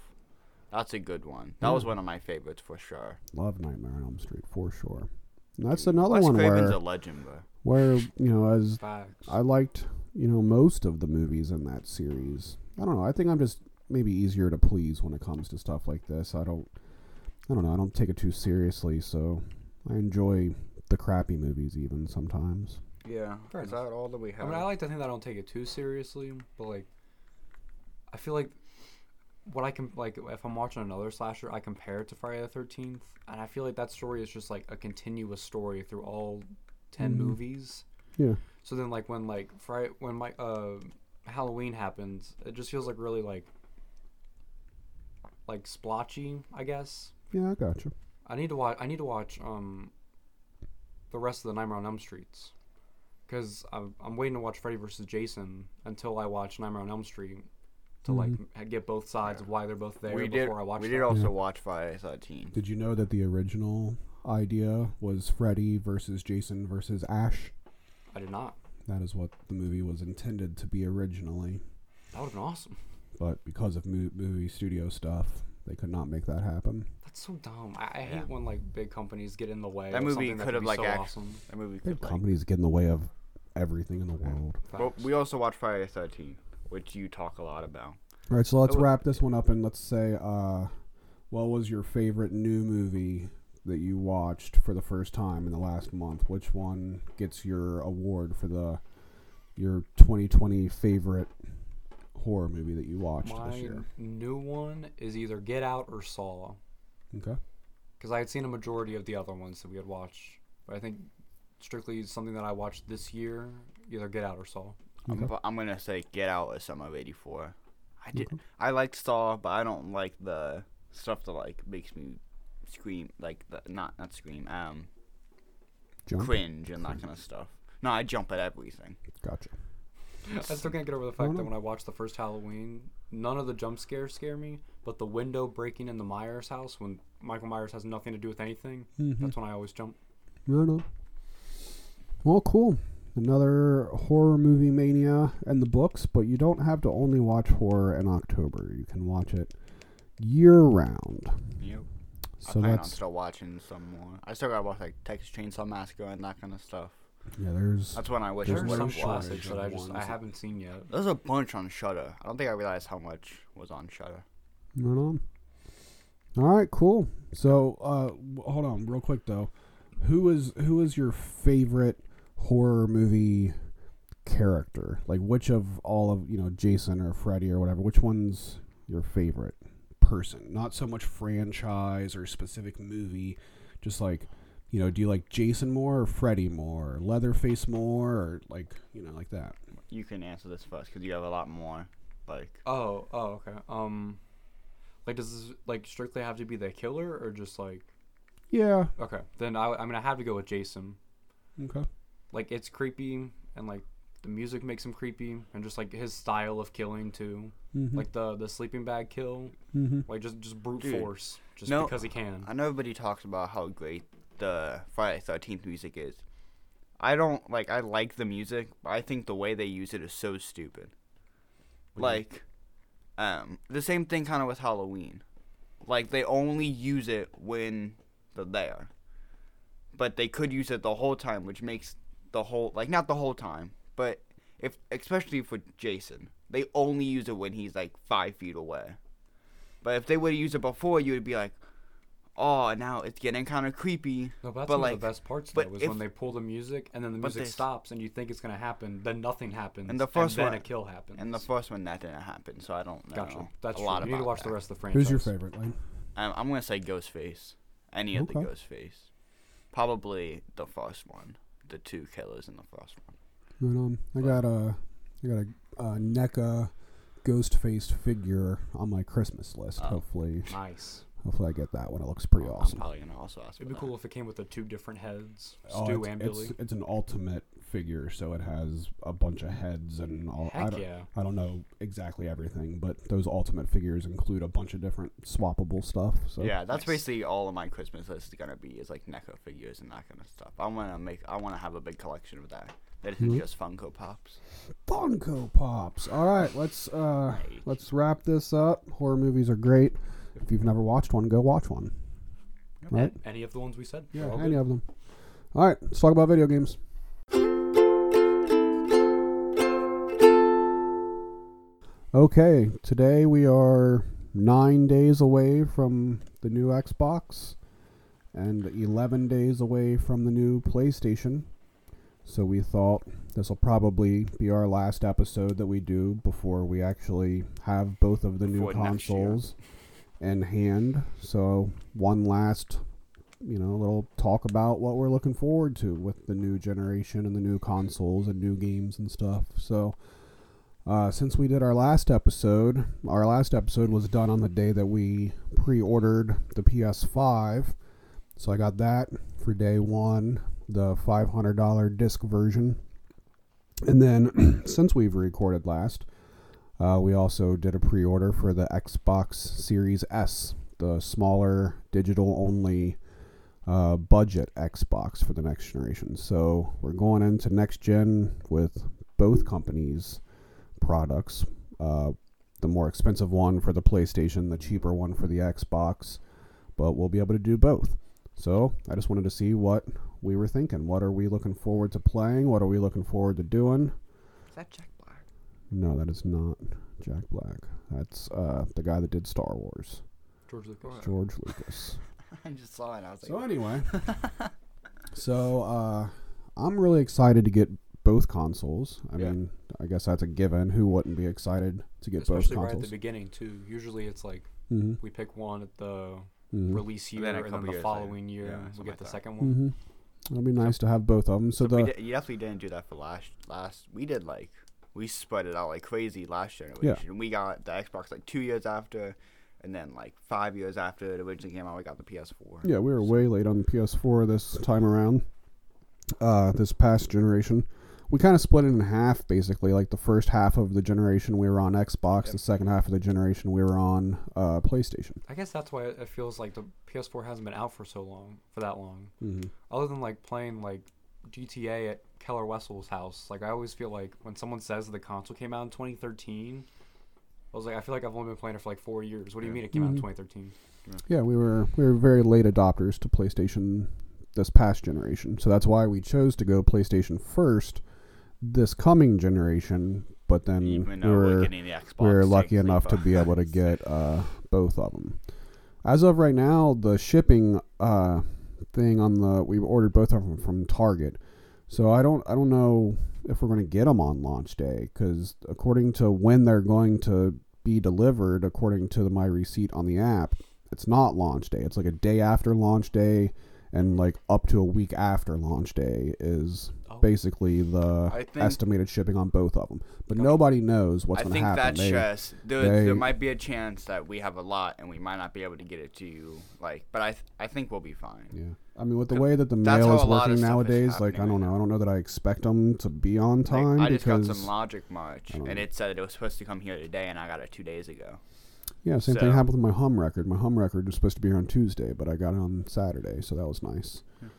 That's a good one. That was one of my favorites for sure. Love Nightmare on Elm Street for sure. And that's another Wes one Craven's a legend, bro. Where as Facts. I liked most of the movies in that series. I don't know. I think I'm just maybe easier to please when it comes to stuff like this. I don't know. I don't take it too seriously, so I enjoy the crappy movies even sometimes. Yeah, is that all that we have? I mean, I like to think that I don't take it too seriously, but like, I feel like what I can like if I'm watching another slasher, I compare it to Friday the 13th, and I feel like that story is just like a continuous story through all 10 movies. Yeah. So then, like when Halloween happens, it just feels like really like splotchy, I guess. Yeah, I gotcha. I need to watch the rest of the Nightmare on Elm Streets. Because I'm waiting to watch Freddy vs. Jason until I watch Nightmare on Elm Street to like get both sides of why they're both there before I watch them. We did also watch Friday the 13th. Did you know that the original idea was Freddy vs. Jason vs. Ash? I did not. That is what the movie was intended to be originally. That would have been awesome. But because of movie studio stuff, they could not make that happen. That's so dumb. I hate when like big companies get in the way. That movie could have like awesome. That movie could like companies get in the way of everything in the world. Well, we also watch Friday the 13th, which you talk a lot about. All right, so let's wrap this one up and let's say, what was your favorite new movie that you watched for the first time in the last month? Which one gets your award for your 2020 favorite horror movie that you watched this year? My new one is either Get Out or Saw. Okay. Because I had seen a majority of the other ones that we had watched, but I think strictly something that I watched this year, either Get Out or Saw. I'm gonna say Get Out or Summer of '84. I like Saw, but I don't like the stuff that like makes me scream, like the not scream, cringe and that kind of stuff. No, I jump at everything. Gotcha. I still can't get over the fact that when I watched the first Halloween, none of the jump scares scare me, but the window breaking in the Myers house when Michael Myers has nothing to do with anything, that's when I always jump. No. Well, cool. Another horror movie mania in the books, but you don't have to only watch horror in October. You can watch it year-round. Yep. So I plan on still watching some more. I still gotta watch, like, Texas Chainsaw Massacre and that kind of stuff. Yeah, that's when I wish there were some classics that I haven't seen yet. There's a bunch on Shudder. I don't think I realized how much was on Shudder. Right on. All right, cool. So, hold on real quick, though. Who is your favorite horror movie character? Like, which of all of Jason or Freddy or whatever? Which one's your favorite person? Not so much franchise or specific movie, just like do you like Jason more or Freddy more, or Leatherface more, or like like that? You can answer this first because you have a lot more. Like okay. Like does this like strictly have to be the killer or just like? Yeah. Okay. Then I have to go with Jason. Okay. Like it's creepy, and like the music makes him creepy, and just like his style of killing too, like the sleeping bag kill, like just brute force, because he can. I know everybody talks about how great the Friday the 13th music is. I don't like. I like the music, but I think the way they use it is so stupid. Like, the same thing kind of with Halloween. Like they only use it when there, but they could use it the whole time, which makes the whole like not the whole time, but if especially for Jason, they only use it when he's like 5 feet away. But if they would have used it before, you would be like, oh, now it's getting kind of creepy. No, but that's one of the best parts though, was when they pull the music and then the music stops and you think it's gonna happen, then nothing happens, and then a kill happens. And the first one that didn't happen, so I don't know. Gotcha. That's a lot about. You need to watch the rest of the franchise. Who's your favorite? I'm gonna say Ghostface. Any of the Ghostface. Probably the first one. The two killers in the first one. Right on. I got a NECA Ghostface figure on my Christmas list, hopefully. Nice. Hopefully I get that one. It looks pretty awesome. I'm probably going to also ask It'd be cool if it came with the two different heads, Stu and Billy. It's an ultimate figure, so it has a bunch of heads and all. I don't know exactly everything, but those ultimate figures include a bunch of different swappable stuff. So yeah, that's basically all of my Christmas list is gonna be is like NECA figures and that kind of stuff. I wanna have a big collection of that. That isn't just Funko Pops. Funko Pops. All right, let's wrap this up. Horror movies are great. If you've never watched one, go watch one. Yep. Right? Any of the ones we said. Yeah, any of them. All right, let's talk about video games. Okay, today we are 9 days away from the new Xbox and 11 days away from the new PlayStation. So we thought this will probably be our last episode that we do before we actually have both of the new consoles in hand. So one last, little talk about what we're looking forward to with the new generation and the new consoles and new games and stuff. So since we did our last episode was done on the day that we pre-ordered the PS5. So I got that for day one. The $500 disc version. And then, since we've recorded last, we also did a pre-order for the Xbox Series S, the smaller, digital-only budget Xbox for the next generation. So, we're going into next gen with both companies' products. The more expensive one for the PlayStation, the cheaper one for the Xbox, but we'll be able to do both. So, I just wanted to see what we were thinking. What are we looking forward to playing? What are we looking forward to doing? Is that Jack Black? No, that is not Jack Black. That's the guy that did Star Wars. George Lucas. George Lucas. I just saw it. I was like, so anyway. So I'm really excited to get both consoles. I mean, I guess that's a given. Who wouldn't be excited to get both consoles? Especially right at the beginning, too. Usually it's like we pick one at the release year and then the following year we get the second one. Mm-hmm. It'll be nice to have both of them. You definitely didn't do that for last. We did we spread it out like crazy last generation. Yeah. We got the Xbox 2 years after, and then 5 years after it originally came out, we got the PS4. Yeah, we were way late on the PS4 this time around. This past generation, we kind of split it in half basically. The first half of the generation we were on Xbox, The second half of the generation we were on PlayStation. I guess that's why it feels like the PS4 hasn't been out for that long. Mm-hmm. Other than playing GTA at Keller Wessel's house, I always feel like when someone says the console came out in 2013, I was like, I feel like I've only been playing it for 4 years. What do you mean it came out in 2013? Yeah, we were very late adopters to PlayStation this past generation, so that's why we chose to go PlayStation first this coming generation, but then we were lucky enough to be able to get both of them. As of right now, the shipping thing we ordered both of them from Target, so I don't know if we're going to get them on launch day, because according to when they're going to be delivered, according to my receipt on the app, it's not launch day. It's a day after launch day. And up to a week after launch day is basically the estimated shipping on both of them. But nobody knows what's going to happen. I think that's just... There might be a chance that we have a lot and we might not be able to get it to you. But I think we'll be fine. Yeah. I mean, with the way that the mail is working nowadays, I don't know. I don't know that I expect them to be on time. I just got some Logic March and it said it was supposed to come here today and I got it 2 days ago. Yeah, same thing happened with my hum record. My hum record was supposed to be here on Tuesday, but I got it on Saturday, so that was nice. Yeah.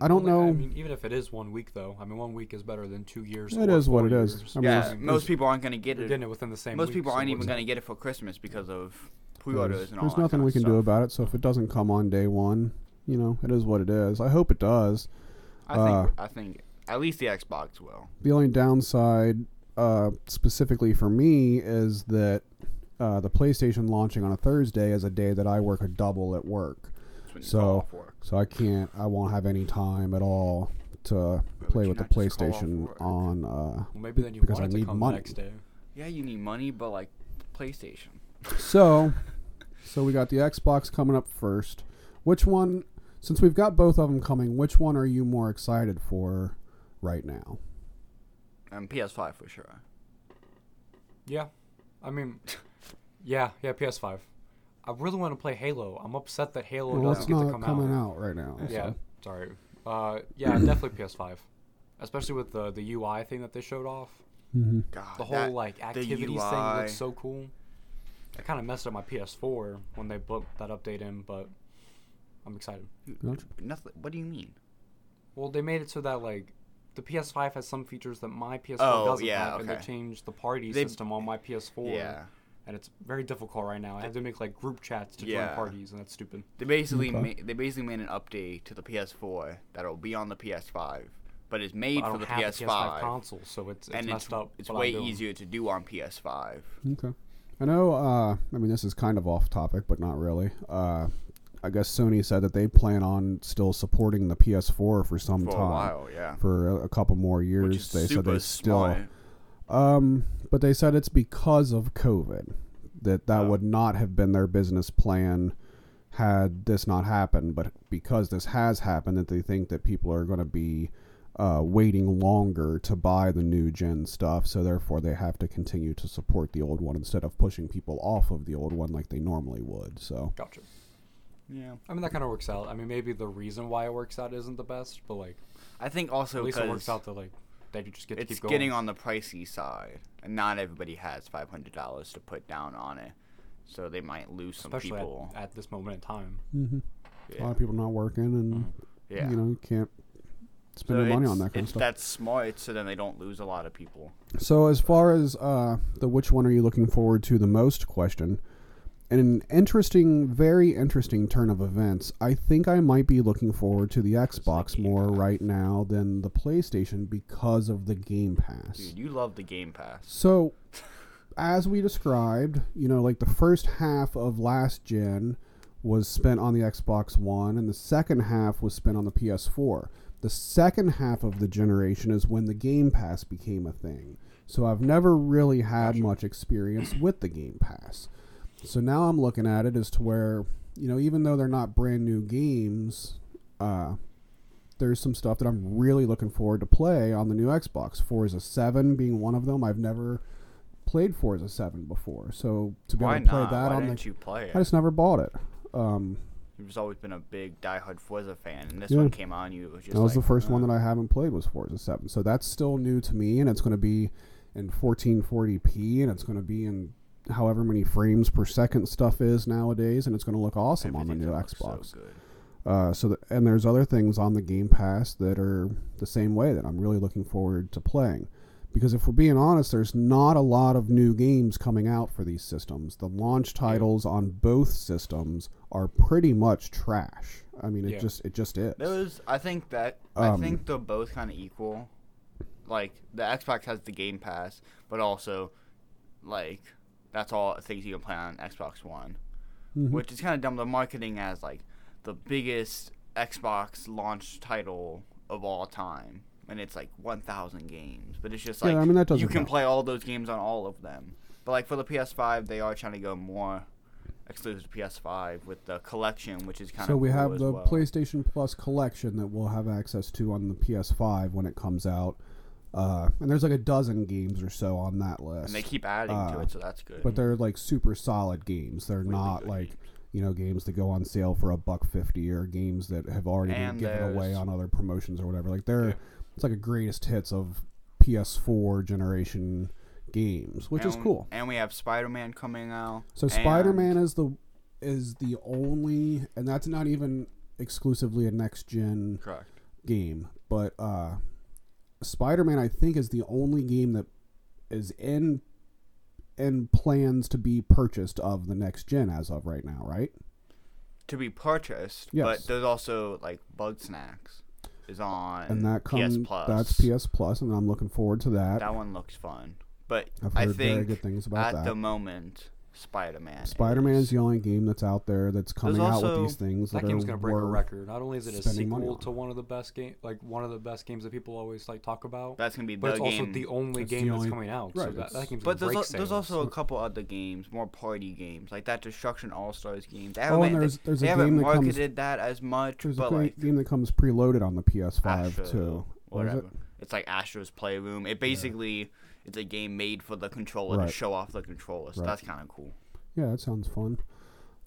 I don't know. I mean, even if it is 1 week, though, 1 week is better than 2 years. It is what it is. Most people aren't going to get it. Getting it within the same most week, people aren't even going to get it for Christmas because of pre-orders and all that. There's nothing we can do about it, so if it doesn't come on day one, it is what it is. I hope it does. I think at least the Xbox will. The only downside, specifically for me, is that the PlayStation launching on a Thursday is a day that I work a double at work. So I won't have any time at all to play with the PlayStation on, maybe then you because I need money. Next day. Yeah, you need money, but PlayStation. So we got the Xbox coming up first. Which one, since we've got both of them coming, which one are you more excited for right now? PS5 for sure. Yeah. I mean... Yeah, PS5. I really want to play Halo. I'm upset that Halo doesn't get to come out. It's not coming out right now. Yeah, so. Sorry. Definitely PS5. Especially with the UI thing that they showed off. Mm-hmm. God, the whole activities thing looks so cool. I kind of messed up my PS4 when they put that update in, but I'm excited. Nothing. What do you mean? Well, they made it so that the PS5 has some features that my PS4 doesn't have, and they changed the party system on my PS4. Yeah. and it's very difficult right now. I have to make like group chats to join parties, and that's stupid. They basically made an update to the PS4 that'll be on the PS5, but it's made for the PS5 console, so it's messed up. It's way easier to do on PS5. Okay. I know, I mean, this is kind of off topic, but not really. I guess Sony said that they plan on still supporting the PS4 for some time. For a while, yeah. For a couple more years. Which is super smart. But they said it's because of COVID. That would not have been their business plan had this not happened. But because this has happened, that they think that people are going to be waiting longer to buy the new gen stuff, so therefore they have to continue to support the old one instead of pushing people off of the old one like they normally would. So gotcha. Yeah, I mean, that kind of works out. I mean, maybe the reason why it works out isn't the best, but like, I think also at least it works out that like that you just get to keep going. It's getting on the pricey side, and not everybody has $500 to put down on it, so they might lose especially some people at this moment in time. Mm-hmm. Yeah. A lot of people not working, and you know, you can't spending money on that kind of stuff. That's smart, so then they don't lose a lot of people. So as far as the which one are you looking forward to the most question, in an interesting, very interesting turn of events, I think I might be looking forward to the Xbox more right now than the PlayStation because of the Game Pass. Dude, you love the Game Pass. So, as we described, you know, like the first half of last gen was spent on the Xbox One, and the second half was spent on the PS4. The second half of the generation is when the Game Pass became a thing. So I've never really had much experience with the Game Pass. So now I'm looking at it as to where, you know, even though they're not brand new games, there's some stuff that I'm really looking forward to play on the new Xbox. Forza 7 being one of them. I've never played Forza 7 before. So to be able to play that on the... Why didn't you play it? I just never bought it. You've always been a big diehard Forza fan, and this one came on you. It was just that was like, the first one that I haven't played was Forza 7, so that's still new to me, and it's going to be in 1440p, and it's going to be in however many frames per second stuff is nowadays, and it's going to look awesome on the new Xbox. So good. And there's other things on the Game Pass that are the same way that I'm really looking forward to playing. Because if we're being honest, there's not a lot of new games coming out for these systems. The launch titles on both systems are pretty much trash. I mean, it just is. I think they're both kind of equal. Like, the Xbox has the Game Pass, but also, like, that's all things you can play on Xbox One. Mm-hmm. Which is kind of dumb. They're marketing as, like, the biggest Xbox launch title of all time. And it's like 1,000 games. But it's just like, I mean, that doesn't you can play all those games on all of them. But like for the PS5, they are trying to go more exclusive to PS5 with the collection, which is kind of cool. So we have the PlayStation Plus collection that we'll have access to on the PS5 when it comes out. And there's like a dozen games or so on that list. And they keep adding to it, so that's good. But they're like super solid games. They're really not like... You know, games that go on sale for $1.50, or games that have already been given away on other promotions or whatever. Like it's like a greatest hits of PS4 generation games, which is cool. And we have Spider-Man coming out. So Spider-Man is the only, and that's not even exclusively a next gen game, but Spider-Man I think is the only game that is in. And plans to be purchased of the next gen as of right now, right? To be purchased, yes. But there's also like Bugsnax is on, and that comes, PS Plus. That's PS Plus, and I'm looking forward to that. That one looks fun, but I think very good things about that. At the moment, Spider-Man's the only game that's out there that's coming out with these things. That game's gonna break a record. Not only is it a sequel to one of the best games that people always like talk about. That's gonna be the game. But it's also the only game that's coming out. Right. So that game's gonna break sales. But there's also a couple other games, more party games, like that Destruction All-Stars game. They haven't marketed that as much. There's a game that comes preloaded on the PS5 too. Whatever. It's like Astro's Playroom. It basically. It's a game made for the controller to show off the controller, so that's kind of cool. Yeah, that sounds fun.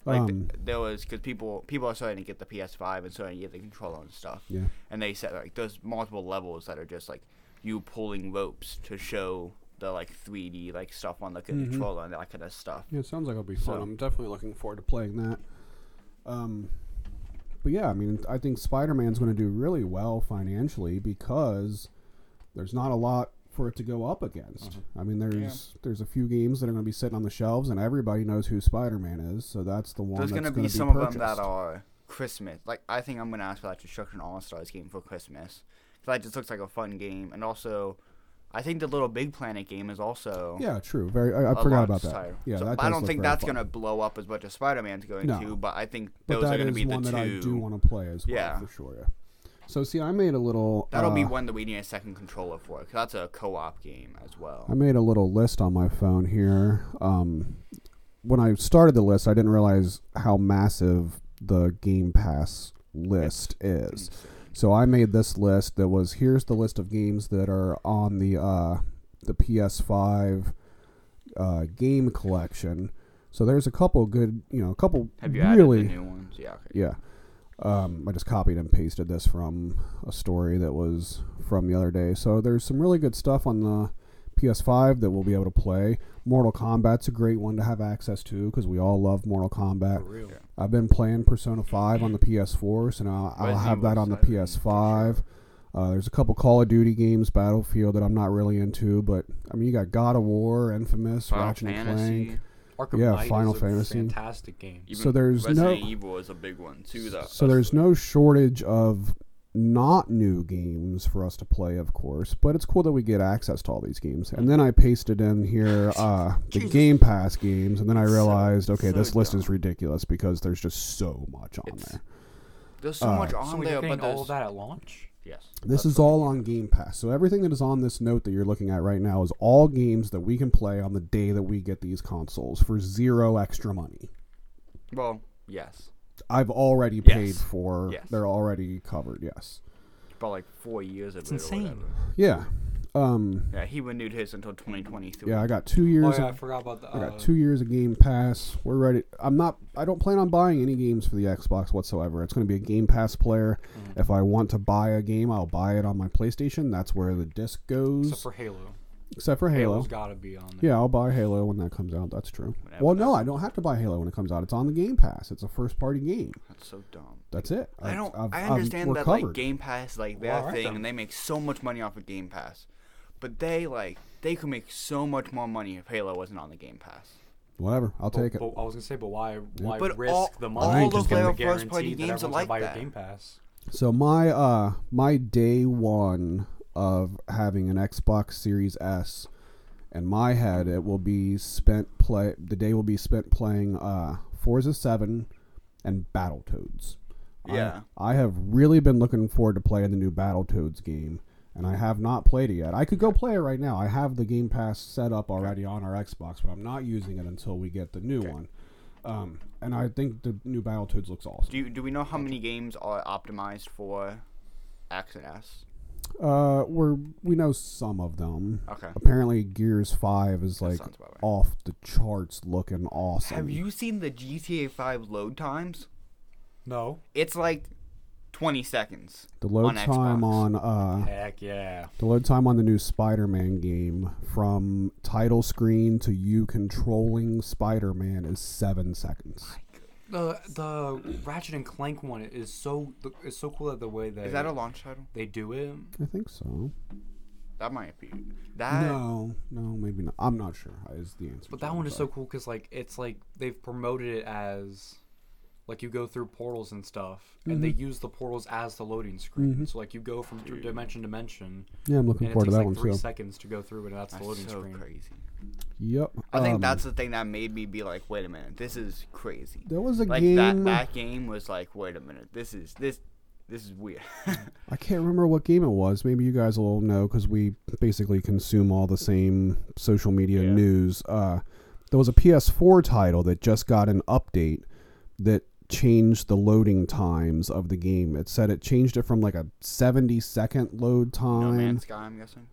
Like because people are starting to get the PS5 and starting to get the controller and stuff. Yeah. And they said like there's multiple levels that are just like you pulling ropes to show the like 3D like stuff on the controller and that kind of stuff. Yeah, it sounds like it'll be fun. I'm definitely looking forward to playing that. But yeah, I mean, I think Spider-Man's going to do really well financially because there's not a lot for it to go up against. Uh-huh. I mean, there's a few games that are going to be sitting on the shelves, and everybody knows who Spider-Man is, so that's the one that's going to be purchased. There's going to be some of them that are Christmas. Like, I think I'm going to ask for that Destruction All-Stars game for Christmas. Because that just looks like a fun game. And also, I think the Little Big Planet game is also... Yeah, true. Very. I forgot about that. Yeah, so, that I don't think that's going to blow up as much as Spider-Man's going to, but I think those are going to be the two. But that I do want to play as well, for sure, yeah. So, see, I made a little... That'll be one that we need a second controller for, because that's a co-op game as well. I made a little list on my phone here. When I started the list, I didn't realize how massive the Game Pass list is. So, I made this list that was, here's the list of games that are on the PS5 game collection. So, there's a couple good, a couple really... Have you added the new ones? Yeah. Okay. Yeah. I just copied and pasted this from a story that was from the other day. So there's some really good stuff on the PS5 that we'll be able to play. Mortal Kombat's a great one to have access to because we all love Mortal Kombat. For real. Yeah. I've been playing Persona 5 on the PS4, so now I'll have that on the PS5. There's a couple Call of Duty games, Battlefield, that I'm not really into, but I mean, you got God of War, Infamous, Ratchet & Clank. Yeah, Final Fantasy. Fantastic game. Even so there's Resident Evil is a big one too. So there's no shortage of not new games for us to play, of course. But it's cool that we get access to all these games. And then I pasted in here the Game Pass games, and then I realized, this list is ridiculous because there's just so much on there. There's so much on there, but all of that at launch. Yes. This is all on Game Pass. So everything that is on this note that you're looking at right now is all games that we can play on the day that we get these consoles for zero extra money. Well, yes. I've already paid for. Yes. They're already covered, yes. About like 4 years ago. It's insane. Yeah. He renewed his until 2023. Yeah, I got 2 years. I forgot about that. I got 2 years of Game Pass. We're ready. I don't plan on buying any games for the Xbox whatsoever. It's going to be a Game Pass player. Mm-hmm. If I want to buy a game, I'll buy it on my PlayStation. That's where the disc goes. Except for Halo. Halo's got to be on there. Yeah, I'll buy Halo when that comes out. That's true. I don't have to buy Halo when it comes out. It's on the Game Pass. It's a first-party game. That's so dumb. That's it. I understand that covered. Like Game Pass, like their thing, and they make so much money off of Game Pass. But they could make so much more money if Halo wasn't on the Game Pass. Whatever, I'll take it. But I was gonna say, why risk the money? All those first-party games are like that. Game Pass. So my day one of having an Xbox Series S, in my head, it will be spent playing Forza 7 and Battletoads. Yeah, I have really been looking forward to playing the new Battletoads game. And I have not played it yet. I could go play it right now. I have the Game Pass set up already on our Xbox, but I'm not using it until we get the new one. And I think the new Battletoads looks awesome. Do we know how many games are optimized for X and S? We know some of them. Okay. Apparently, Gears 5 is off the charts, looking awesome. Have you seen the GTA 5 load times? No. It's 20 seconds. The load time on heck yeah. The load time on the new Spider-Man game, from title screen to you controlling Spider-Man, is 7 seconds. The Ratchet and Clank one is so cool that the way that is that a launch title? They do it. I think so. That might be that. No, maybe not. I'm not sure. Is the answer? But that one is so cool because it's they've promoted it as. You go through portals and stuff, and they use the portals as the loading screen. Mm-hmm. So, you go from dimension to dimension. Yeah, I'm looking forward to that one, too. It takes 3 seconds to go through, and that's the loading screen. That's so crazy. Yep. I think that's the thing that made me be like, wait a minute, this is crazy. There was a game... That game was wait a minute, this is weird. I can't remember what game it was. Maybe you guys will know, because we basically consume all the same social media news. There was a PS4 title that just got an update that... changed the loading times of the game. It said it changed it from a 70-second load time. No Man's Sky, I'm guessing.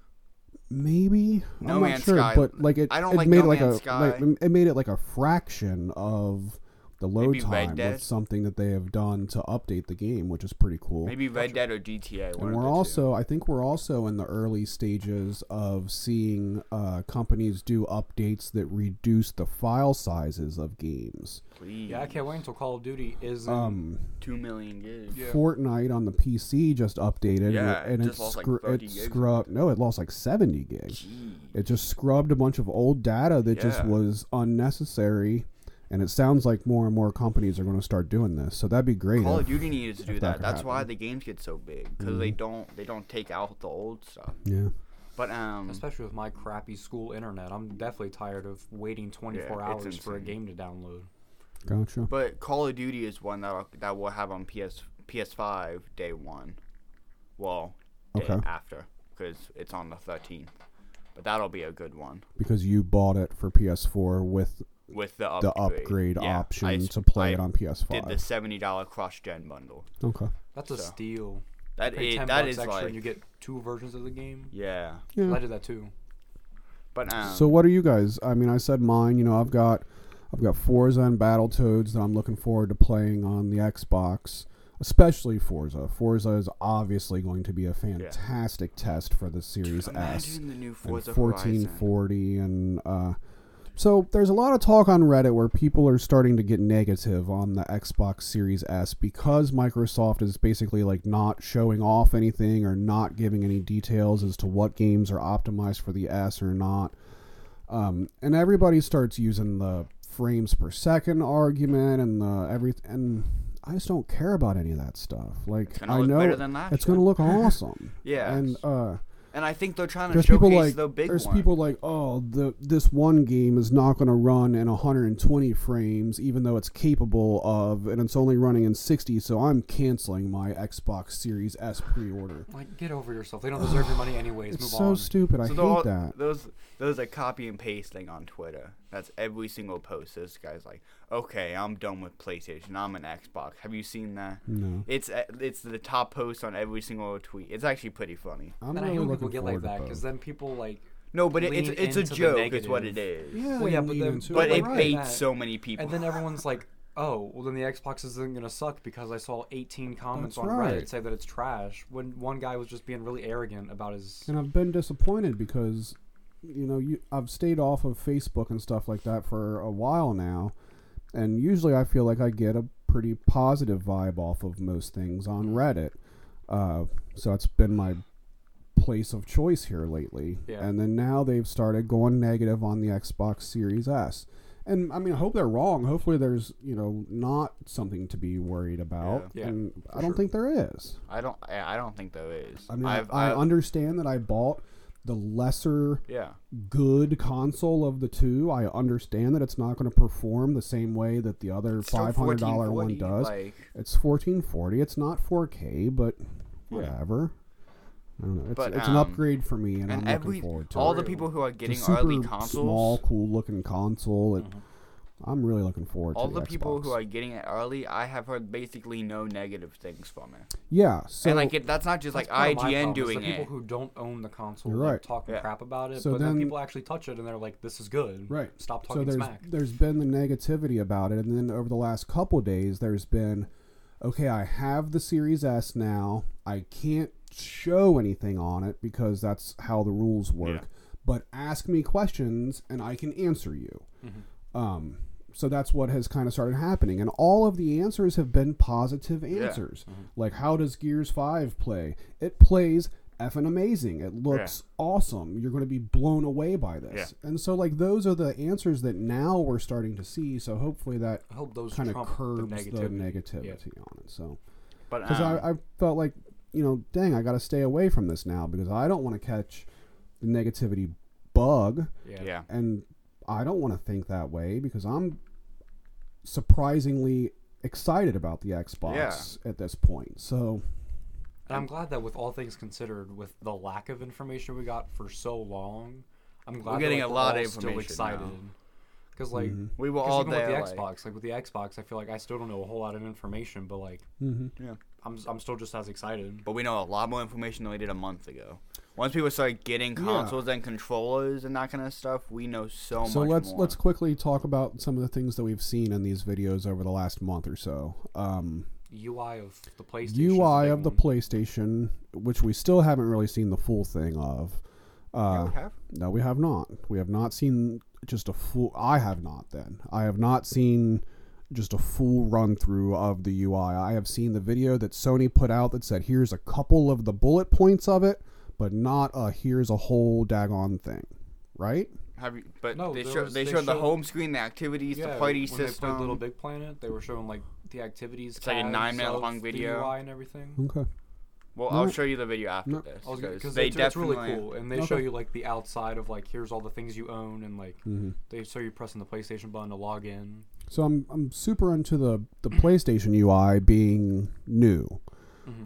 Maybe. No Man's Sky. But it made it like a fraction of the load time with something that they have done to update the game, which is pretty cool. Maybe Red Dead or GTA. And we're also, I think we're also in the early stages of seeing companies do updates that reduce the file sizes of games. Please. Yeah, I can't wait until Call of Duty is 2 million gigs. Yeah. Fortnite on the PC just updated. Yeah, and it lost like 30 gigs. No, it lost like 70 gigs. Jeez. It just scrubbed a bunch of old data that just was unnecessary. And it sounds like more and more companies are going to start doing this, so that'd be great. Call of Duty needed to do that. That's why the games get so big, because they don't take out the old stuff. Yeah. But especially with my crappy school internet, I'm definitely tired of waiting 24 hours for a game to download. Gotcha. But Call of Duty is one that we'll have on PS5 day one. Well, day after, because it's on the 13th. But that'll be a good one. Because you bought it for PS4 with the upgrade option to play it on PS5. Did the $70 cross-gen bundle. Okay. That's a steal. That is extra like... and you get two versions of the game. Yeah. I did that too. But so what are you guys? I mean, I said mine. You know, I've got Forza and Battletoads that I'm looking forward to playing on the Xbox. Especially Forza. Forza is obviously going to be a fantastic test for the Series S. Imagine the new Forza and 1440 Horizon. And... So there's a lot of talk on Reddit where people are starting to get negative on the Xbox Series S because Microsoft is basically like not showing off anything or not giving any details as to what games are optimized for the S or not. And everybody starts using the frames per second argument and the everything. And I just don't care about any of that stuff. Like, I know it's going to look awesome. Yeah. And I think they're trying to showcase the big one. There's people like, oh, this one game is not going to run in 120 frames, even though it's capable of, and it's only running in 60, so I'm canceling my Xbox Series S pre-order. Like, get over yourself. They don't deserve your money anyways. It's so stupid. I hate that. Those are copy and pasting on Twitter. That's every single post. This guy's like, okay, I'm done with PlayStation. I'm an Xbox. Have you seen that? No. It's the top post on every single tweet. It's actually pretty funny. I'm not really people get like that because then people like. No, but it's a joke. It's what it is. Yeah, well, yeah, but it baits so many people. And then everyone's like, oh, well then the Xbox isn't gonna suck because I saw 18 comments on Reddit say that it's trash when one guy was just being really arrogant about his. And I've been disappointed because. You know, I've stayed off of Facebook and stuff like that for a while now, and usually I feel like I get a pretty positive vibe off of most things on Reddit. So it's been my place of choice here lately. Yeah. And then now they've started going negative on the Xbox Series S. And, I mean, I hope they're wrong. Hopefully there's, you know, not something to be worried about. Yeah. And I don't think there is. I don't think there is. I mean, I understand that I bought... the lesser good console of the two. I understand that it's not going to perform the same way that the other $500 one does. Like... It's 1440. It's not 4K, but whatever. I don't know. It's an upgrade for me, and I'm looking forward to it. All the people who are getting early consoles... It's a super small, cool-looking console. And I'm really looking forward to the Xbox. All the people who are getting it early, I have heard basically no negative things from it. Yeah. So, and like that's not just that's like IGN doing it. People who don't own the console talking crap about it, so but then people actually touch it and they're like, this is good. Right. Stop talking smack. There's been the negativity about it. And then over the last couple days, there's been, okay, I have the Series S now. I can't show anything on it because that's how the rules work. Yeah. But ask me questions and I can answer you. Mm-hmm. So that's what has kind of started happening. And all of the answers have been positive answers. Yeah. Mm-hmm. Like, how does Gears 5 play? It plays effing amazing. It looks awesome. You're going to be blown away by this. Yeah. And so, like, those are the answers that now we're starting to see. So hopefully that kind of curbs the negativity on it. So, because I felt like, you know, dang, I got to stay away from this now because I don't want to catch the negativity bug. Yeah. And... I don't want to think that way because I'm surprisingly excited about the Xbox at this point. So, and I'm glad that with all things considered, with the lack of information we got for so long, I'm glad we're getting a lot of information. Still excited because like we were all there. With the Xbox, like with the Xbox, I feel like I still don't know a whole lot of information, but like I'm still just as excited. But we know a lot more information than we did a month ago. Once people start getting consoles and controllers and that kind of stuff, we know so much more. So let's quickly talk about some of the things that we've seen in these videos over the last month or so. UI of the PlayStation. UI of the PlayStation, which we still haven't really seen the full thing of. Yeah, we have? No, we have not. We have not seen just a full... I have not seen just a full run-through of the UI. I have seen the video that Sony put out that said, here's a couple of the bullet points of it, but not a here's a whole daggone thing, right? They showed the home screen, the activities, the party system. When they played Little Big Planet, they were showing, like, the activities. It's like a 9-minute long video. The UI and everything. Okay. Well, I'll show you the video after this. Because it's really cool. And they show you, like, the outside of, like, here's all the things you own. And, like, they show you pressing the PlayStation button to log in. So I'm super into the PlayStation UI being new.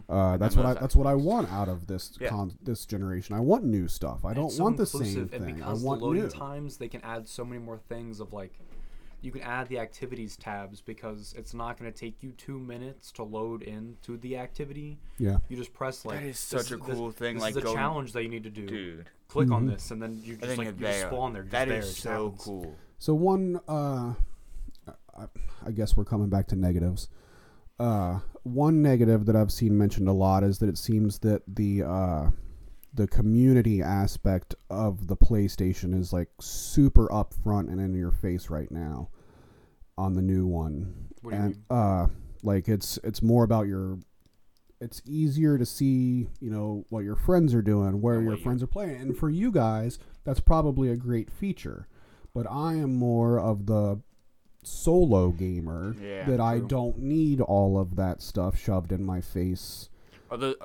That's what I want out of this this generation. I want new stuff. I don't want the same thing. And because the loading times, they can add so many more things of, like, you can add the activities tabs because it's not going to take you 2 minutes to load into the activity. Yeah. You just press, like... That is such a cool thing. This is a challenge that you need to do. Dude. Click on this, and then you just, like, you just spawn there. That is so cool. So one... I guess we're coming back to negatives. One negative that I've seen mentioned a lot is that it seems that the community aspect of the PlayStation is, like, super upfront and in your face right now on the new one. What do you mean? Like, it's more about your... It's easier to see, you know, what your friends are doing, where your friends are playing. And for you guys, that's probably a great feature. But I am more of the... solo gamer that I don't need all of that stuff shoved in my face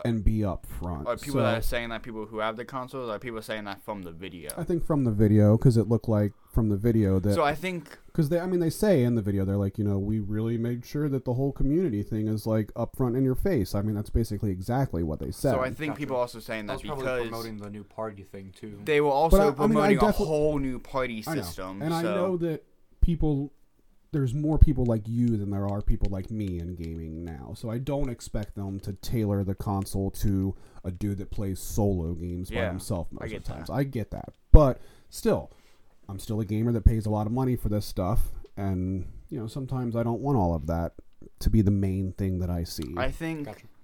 and be up front. Are people that are saying that people who have the consoles, are people saying that from the video? I think from the video, because it looked like from the video that... So I think... Because they say in the video, they're like, you know, we really made sure that the whole community thing is, like, up front in your face. I mean, that's basically exactly what they said. So I think people also saying that because... probably promoting the new party thing, too. They were also promoting a whole new party system. And I know that people... There's more people like you than there are people like me in gaming now. So I don't expect them to tailor the console to a dude that plays solo games by himself most of the times. I get that. But still, I'm still a gamer that pays a lot of money for this stuff. And, you know, sometimes I don't want all of that to be the main thing that I see.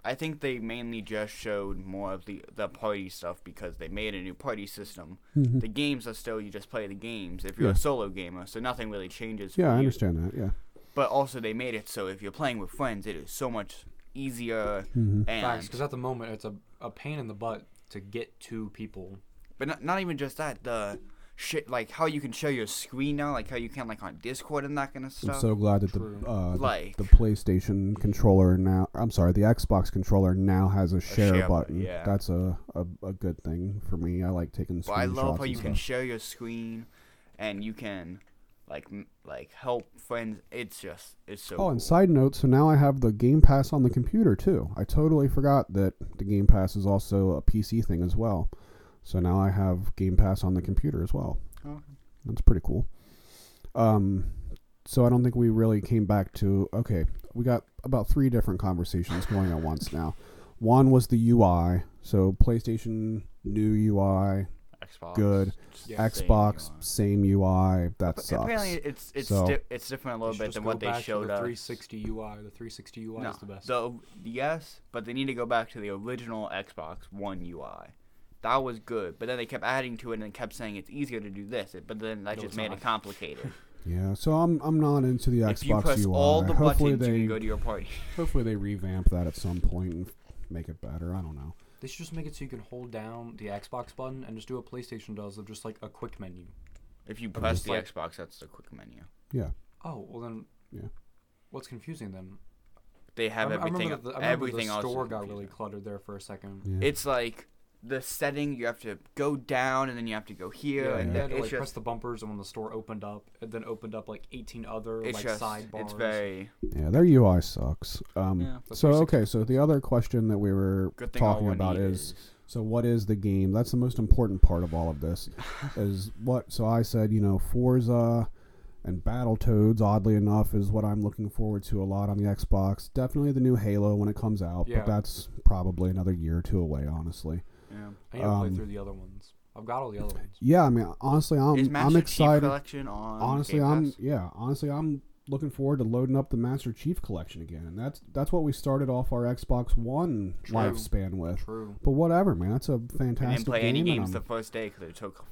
I think they mainly just showed more of the party stuff because they made a new party system. Mm-hmm. The games are still, you just play the games if you're a solo gamer, so nothing really changes for you. I understand that, But also they made it so if you're playing with friends, it is so much easier. Facts, because at the moment it's a pain in the butt to get two people. But not even just that, the... shit, like how you can share your screen now, like how you can, like, on Discord and that kind of stuff. I'm so glad that the PlayStation controller now, I'm sorry, the Xbox controller now has a share button. Yeah. That's a good thing for me. I like taking screenshots. Well, I love how you can share your screen and you can, like help friends. It's just, it's so cool. And side note, so now I have the Game Pass on the computer too. I totally forgot that the Game Pass is also a PC thing as well. So now I have Game Pass on the computer as well. Okay. That's pretty cool. So I don't think we really came back to... Okay, we got about 3 different conversations going at once now. One was the UI. So PlayStation, new UI. Xbox. Good. Xbox, same UI. That sucks. Apparently it's different a little bit than what they showed us. 360 UI. The 360 UI is the best. Yes, but they need to go back to the original Xbox One UI. That was good, but then they kept adding to it and kept saying it's easier to do this, but then that just made it complicated. Yeah, so I'm not into the Xbox UI. If you press all the buttons, you can go to your party. Hopefully they revamp that at some point and make it better. I don't know. They should just make it so you can hold down the Xbox button and just do what PlayStation does of just, like, a quick menu. If you press the Xbox, that's the quick menu. Yeah. Oh, well then... Yeah. What's confusing then? They have everything. I remember the store got really cluttered there for a second. Yeah. It's like... The setting, you have to go down, and then you have to go here. Yeah, and then it's press the bumpers, and when the store opened up, it then opened up, like, 18 other, like, sidebars. It's very... Yeah, their UI sucks. So the other question that we were talking about is, so what is the game? That's the most important part of all of this. So I said, you know, Forza and Battletoads, oddly enough, is what I'm looking forward to a lot on the Xbox. Definitely the new Halo when it comes out, but that's probably another year or two away, honestly. Yeah, I need to play through the other ones. I've got all the other ones. Yeah, I mean, honestly, I'm excited. Collection on honestly, Game Pass? I'm looking forward to loading up the Master Chief Collection again, and that's what we started off our Xbox One lifespan with. True, but whatever, man, that's a fantastic. I didn't play any games the first day because it took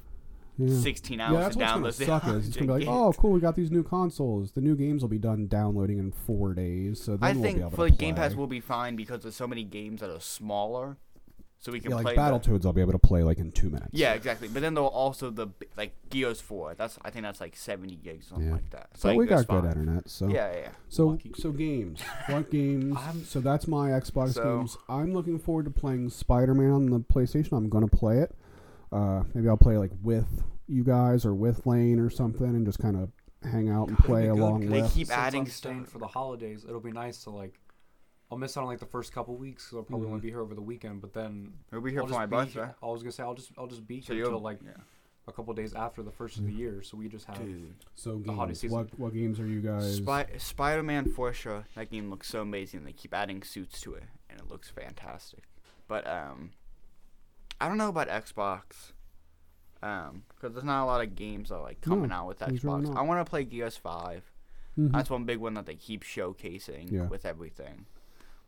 16 hours to download. It's gonna be like, oh, cool, we got these new consoles. The new games will be done downloading in 4 days, so then we'll be able to play. I think Game Pass will be fine because there's so many games that are smaller. So we can play Battletoads. I'll be able to play in 2 minutes. Yeah, exactly. But then there'll also Gears 4. I think that's 70 gigs, something like that. So we got good internet. So yeah. So games, what games? So that's my Xbox games. I'm looking forward to playing Spider-Man on the PlayStation. I'm gonna play it. Maybe I'll play with you guys or with Lane or something, and just kind of hang out and play along with. They keep adding stuff for the holidays. It'll be nice to I'll miss out on the first couple weeks because I'll probably won't be here over the weekend. But then I'll be here for my birthday. I was gonna say I'll just be here until a couple days after the first of the year. So we just have the holiday season. What games are you guys? Spider-Man for sure. That game looks so amazing. They keep adding suits to it, and it looks fantastic. But I don't know about Xbox because there's not a lot of games that are coming out with Xbox. Really, I want to play Gears 5. Mm-hmm. That's one big one that they keep showcasing with everything.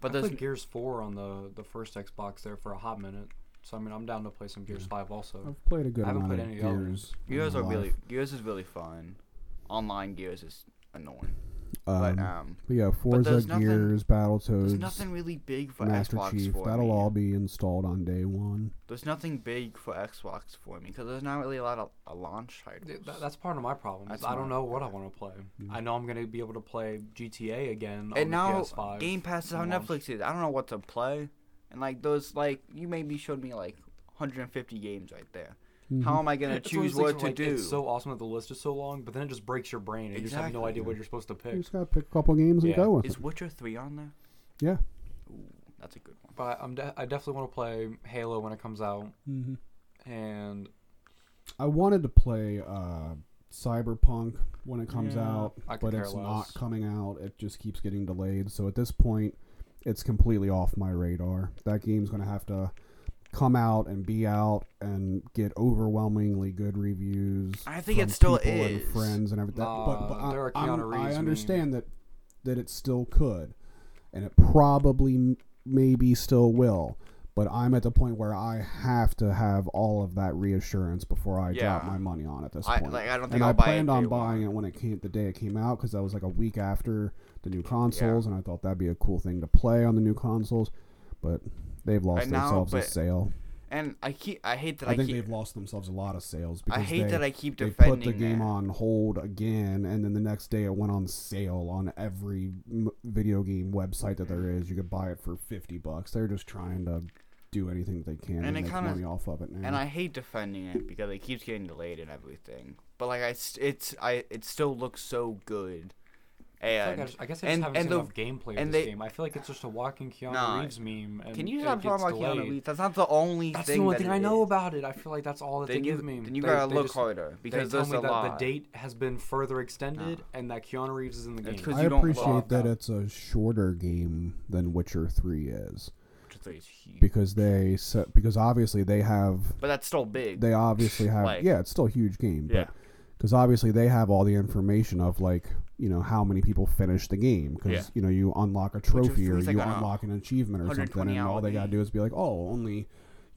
But I played Gears 4 on the first Xbox there for a hot minute. So, I mean, I'm down to play some Gears 5 also. I've played a good amount of Gears. I haven't played any others. Gears is really fun. Online Gears is annoying. But Forza, Gears, Battletoads. There's nothing really big for Master Xbox Chief, for that'll me. All be installed on day one. There's nothing big for Xbox for me because there's not really a lot of launch titles. That's part of my problem. I don't know what I want to play. Mm-hmm. I know I'm going to be able to play GTA again on the PS5. And now Game Pass is on Netflix. I don't know what to play. And you maybe showed me 150 games right there. Mm-hmm. How am I going to choose what to do? It's so awesome that the list is so long, but then it just breaks your brain. And you just have no idea what you're supposed to pick. You just got to pick a couple games and go with it. Is Witcher 3 on there? Yeah. Ooh, that's a good one. But I definitely want to play Halo when it comes out. Mm-hmm. And I wanted to play Cyberpunk when it comes out, but it's not coming out. It just keeps getting delayed. So at this point, it's completely off my radar. That game's going to have to come out and be out and get overwhelmingly good reviews. I think it still is. And friends and everything. I understand that it still could, and it probably maybe still will. But I'm at the point where I have to have all of that reassurance before I drop my money on it. At this point, I don't think I'll buy it. And I planned on buying it when it came the day it came out because that was a week after the new consoles, and I thought that'd be a cool thing to play on the new consoles, but. They've lost themselves a sale. And I hate that I think they've lost themselves a lot of sales because they put the game on hold again, and then the next day it went on sale on every video game website that there is. You could buy it for $50. They're just trying to do anything that they can and make money off of it now. And I hate defending it because it keeps getting delayed and everything. But it still looks so good. And I guess I just haven't seen enough gameplay in this game. I feel like it's just a walking Keanu Reeves meme. And can you stop talking about Keanu Reeves? That's not the only thing. That's the only thing I know about it. I feel like that's all that they give me. Then you gotta look harder because there's a lot. The date has been further extended, and that Keanu Reeves is in the game. I appreciate that it's a shorter game than Witcher 3 is. Witcher 3 is huge because obviously they have. But that's still big. They obviously have. It's still a huge game. Yeah. Because obviously they have all the information of how many people finish the game because you unlock a trophy or you unlock an achievement or something, and all they gotta do is be only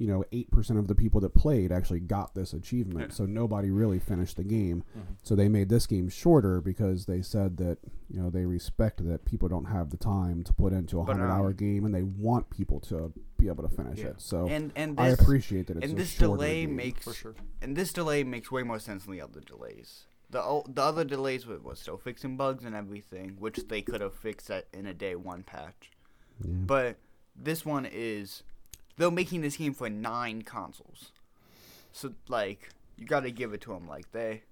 8% of the people that played actually got this achievement, so nobody really finished the game. Mm-hmm. So they made this game shorter because they said that they respect that people don't have the time to put into a 100-hour game, and they want people to be able to finish it. So and I appreciate that. It's and this delay game, makes for sure. And this delay makes way more sense than the other delays. The other delays were still fixing bugs and everything, which they could have fixed in a day one patch. Yeah. But this one is they're making this game for 9 consoles, so you got to give it to them. They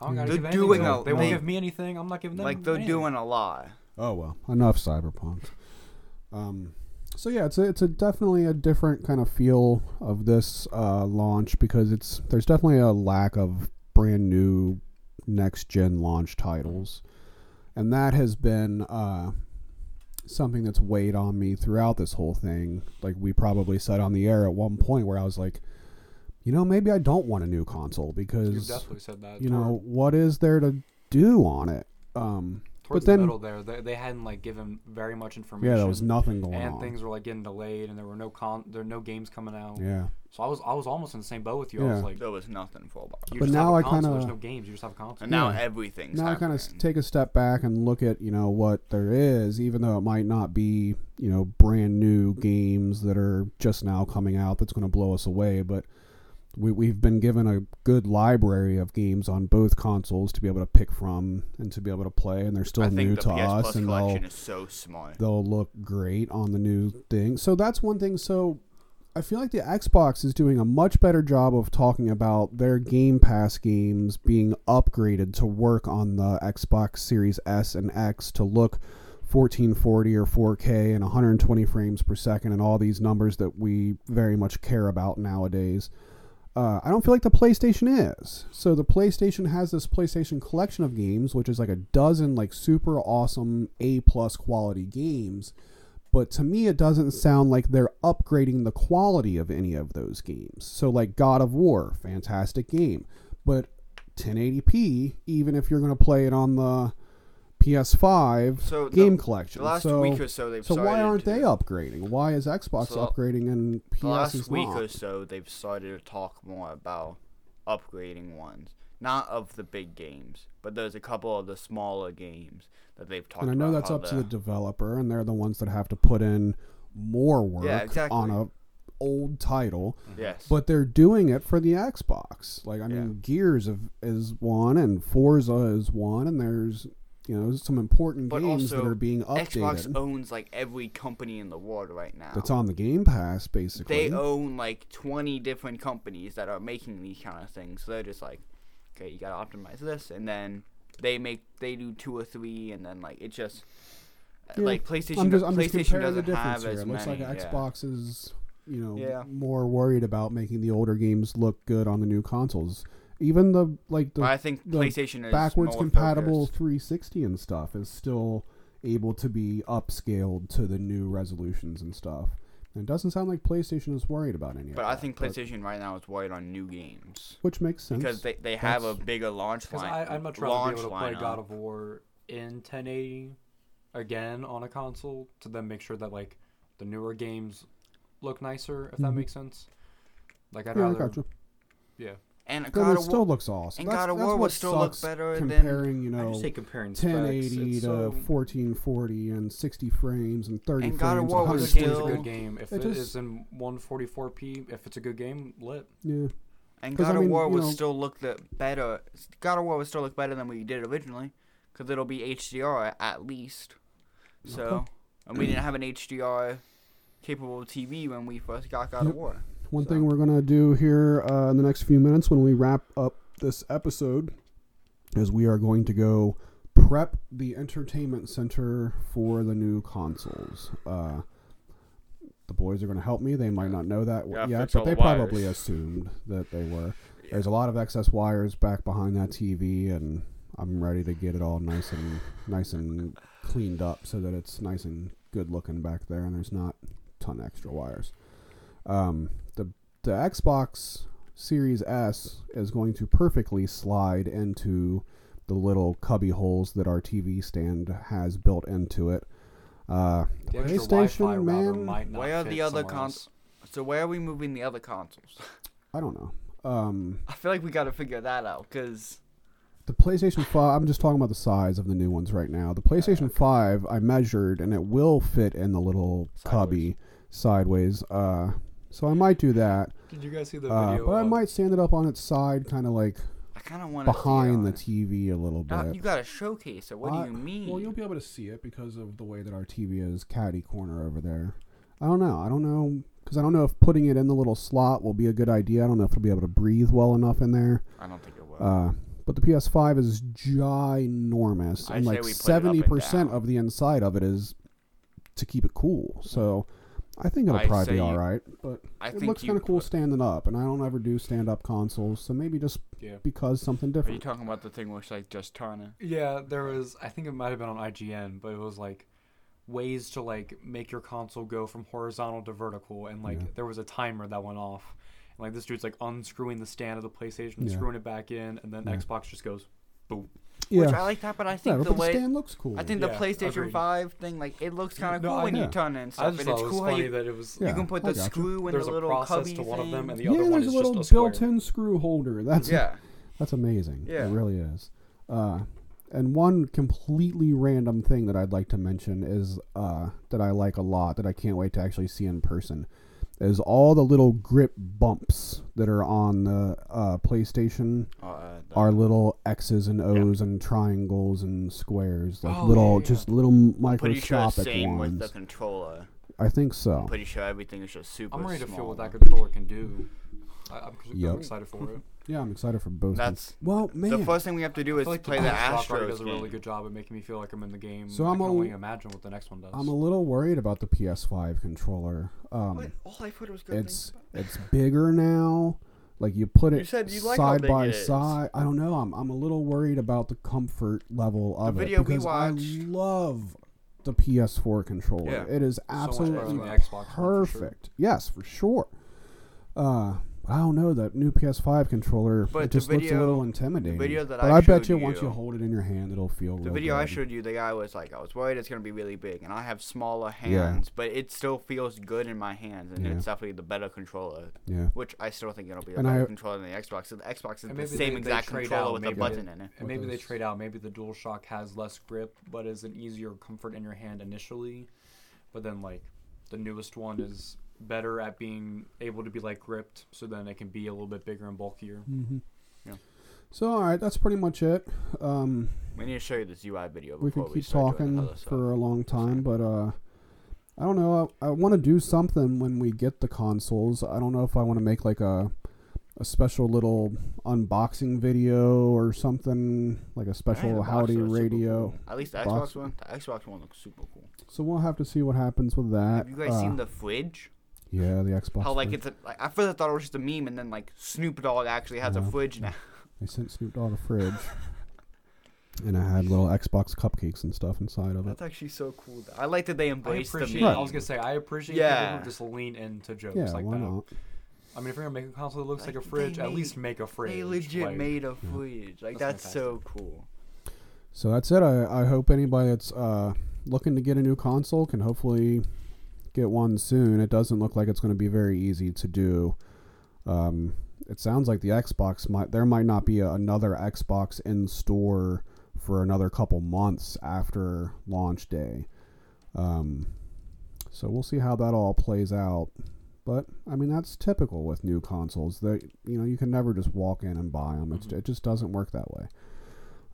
won't give me anything. I'm not giving them. They're anything. Doing a lot. Oh well, enough Cyberpunk. So yeah, it's definitely a different kind of feel of this launch because there's definitely a lack of brand new next-gen launch titles, and that has been something that's weighed on me throughout this whole thing. Like we probably said on the air at one point where I was like, you know, maybe I don't want a new console because, you've definitely said that, you know, what is there to do on it? Towards the middle there, they hadn't like given very much information. Yeah, there was nothing going on. And things were like getting delayed, and there were no games coming out. Yeah. So I was almost in the same boat with you. Yeah. I was like, there was nothing for a while. But now I kind of, there's no games. You just have a console. And now everything's happening. Now I kind of take a step back and look at, you know, what there is, even though it might not be, you know, brand new games that are just now coming out that's going to blow us away, but we've been given a good library of games on both consoles to be able to pick from and to be able to play, and they're still new to us, and they'll look great on the new thing. So that's one thing. So I feel like the Xbox is doing a much better job of talking about their Game Pass games being upgraded to work on the Xbox Series S and X to look 1440 or 4K and 120 frames per second and all these numbers that we very much care about nowadays. I don't feel like the PlayStation is. So the PlayStation has this PlayStation collection of games, which is like a dozen like super awesome A+ quality games. But to me, it doesn't sound like they're upgrading the quality of any of those games. So like God of War, fantastic game. But 1080p, even if you're going to play it on the PS5 game collection. The last week or so, they've started. So why aren't they upgrading? Why is Xbox upgrading and PS is not? Last week or so, they've started to talk more about upgrading ones. Not of the big games, but there's a couple of the smaller games that they've talked about. And I know that's up to the developer, and they're the ones that have to put in more work on a old title. Yes. But they're doing it for the Xbox. Like, I mean, Gears is one, and Forza is one, and there's, you know, some important games that are being updated. Xbox owns, like, every company in the world right now. That's on the Game Pass, basically. They own, like, 20 different companies that are making these kind of things. So they're just like, okay, you gotta optimize this. And then they do 2 or 3, and then, like, it just... Yeah, like, PlayStation doesn't have as many. It looks like Xbox is, you know, more worried about making the older games look good on the new consoles. Even the I think PlayStation is backwards compatible 360 and stuff is still able to be upscaled to the new resolutions and stuff. And it doesn't sound like PlayStation is worried about any of that. But I think PlayStation right now is worried on new games, which makes sense because they have a bigger launch line. I'd much rather be able to play God of War in 1080 again on a console to then make sure that like the newer games look nicer, if that makes sense. Like I'd rather, I got you. Yeah. And God of War still looks awesome. And God of War would still look better comparing, than... You know, I just say comparing 1080 to 1440 and 60 frames and 30 frames. And God of War was still a good game. If it is in 144p, if it's a good game, lit. Yeah. And God of War would still look better. God of War would still look better than we did originally, because it'll be HDR at least. So, and we didn't have an HDR capable TV when we first got God of War. One thing we're going to do here in the next few minutes when we wrap up this episode is we are going to go prep the entertainment center for the new consoles. The boys are going to help me. They might not know that yet, but they probably assumed that they were. Yeah. There's a lot of excess wires back behind that TV, and I'm ready to get it all nice and cleaned up so that it's nice and good looking back there, and there's not a ton of extra wires. The Xbox Series S is going to perfectly slide into the little cubby holes that our TV stand has built into it. The PlayStation, man. Where are the other consoles? So where are we moving the other consoles? I don't know. I feel like we got to figure that out because the PlayStation 5. I'm just talking about the size of the new ones right now. The PlayStation 5, I measured, and it will fit in the little cubby sideways. So I might do that. Did you guys see the video? But I might stand it up on its side, kind of like behind the TV a little bit. You got to showcase it. What do you mean? Well, you'll be able to see it because of the way that our TV is catty corner over there. I don't know. Because I don't know if putting it in the little slot will be a good idea. I don't know if it'll be able to breathe well enough in there. I don't think it will. But the PS5 is ginormous. And like 70% of the inside of it is to keep it cool. So... I think it'll probably be all right, but it looks kind of cool standing up, and I don't ever do stand-up consoles, so maybe just because something different. Are you talking about the thing which, like, just turn it? Yeah, there was, I think it might have been on IGN, but it was like, ways to like make your console go from horizontal to vertical, and like there was a timer that went off, and like this dude's like unscrewing the stand of the PlayStation and screwing it back in, and then Xbox just goes boom. Which I like that, but I think the way the stand looks cool. I think the PlayStation 5 thing, like it looks kind of cool when you turn it and stuff. I just thought it's cool how you can put the screw in the little cubby to one of them, and the other one is just a square. Yeah, there's a little built-in screw holder. That's amazing. Yeah. It really is. And one completely random thing that I'd like to mention is that I like a lot that I can't wait to actually see in person is all the little grip bumps that are on the PlayStation are little X's and O's and triangles and squares, like just little microscopic ones. With the controller. I think so. I'm pretty sure everything is just super small. I'm ready to feel what that controller can do. I'm excited for it. Yeah, I'm excited for both. The first thing we have to do is like play the Astros does a really good job at making me feel like I'm in the game. So I can only imagine what the next one does. I'm a little worried about the PS5 controller. All I put was good things about it. It's bigger now. Like you put it side by side. I don't know. I'm a little worried about the comfort level of it because I love the PS4 controller. Yeah. It is absolutely perfect. Yes, for sure. I don't know, that new PS5 controller, but it just looks a little intimidating. I bet you once you hold it in your hand, it'll feel good. The video I showed you, the guy was like, I was worried it's going to be really big, and I have smaller hands, but it still feels good in my hands, and it's definitely the better controller, which I still think it'll be the better controller than the Xbox. So the Xbox is the same exact controller with a button in it. And maybe they trade out. Maybe the DualShock has less grip, but is an easier comfort in your hand initially, but then, like, the newest one is better at being able to be like gripped, so then it can be a little bit bigger and bulkier. So all right, that's pretty much it. We need to show you this UI video. We could keep talking for a long time, but I don't know, I want to do something when we get the consoles. I don't know if I want to make like a special little unboxing video or something, like a special Howdy Radio. Cool. At least the Xbox one. The Xbox one looks super cool. So we'll have to see what happens with that. Have you guys seen the fridge? Yeah, the Xbox. How like it's like I first thought it was just a meme, and then like Snoop Dogg actually has a fridge now. They sent Snoop Dogg a fridge, and it had little Xbox cupcakes and stuff inside of it. That's actually so cool. I like that they embraced the meme. I was gonna say I appreciate that people just lean into jokes like why that. Not? I mean, if you're gonna make a console that looks like a fridge, at least make a fridge. They legit made a fridge. Like that's so cool. So that's it. I hope anybody that's looking to get a new console can hopefully get one soon. It doesn't look like it's going to be very easy to do. It sounds like the Xbox might not be another Xbox in store for another couple months after launch day. So we'll see how that all plays out. But I mean, that's typical with new consoles. That you can never just walk in and buy them. It just doesn't work that way.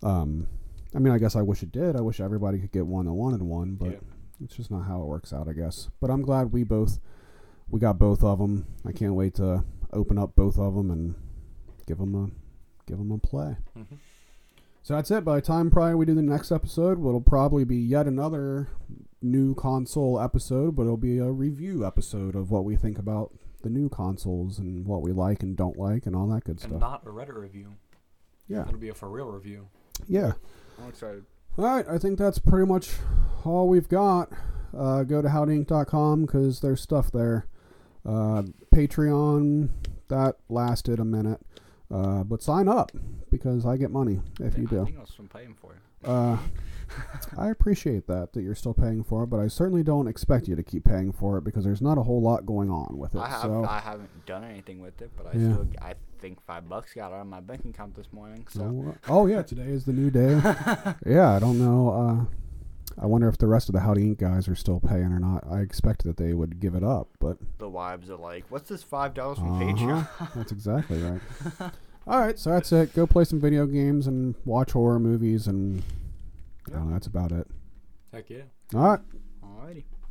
I mean, I guess I wish it did. I wish everybody could get one that wanted one, but it's just not how it works out, I guess. But I'm glad we got both of them. I can't wait to open up both of them and give them a play. So that's it. By the time probably we do the next episode, it'll probably be yet another new console episode, but it'll be a review episode of what we think about the new consoles and what we like and don't like and all that good stuff. And not a Reddit review. Yeah. It'll be a for real review. Yeah. I'm excited. All right, I think that's pretty much all we've got. Go to howdyinc.com because there's stuff there. Patreon, that lasted a minute. But sign up because I get money if you do. I think I was paying for it. I appreciate that you're still paying for it, but I certainly don't expect you to keep paying for it because there's not a whole lot going on with it. I haven't done anything with it, but I think $5 got out of my bank account this morning. So. Oh, yeah, today is the new day. Yeah, I don't know. I wonder if the rest of the Howdy Inc. guys are still paying or not. I expect that they would give it up, but the wives are like, what's this $5 from Patreon? That's exactly right. All right, so that's it. Go play some video games and watch horror movies, and that's about it. Heck yeah. All right. All righty.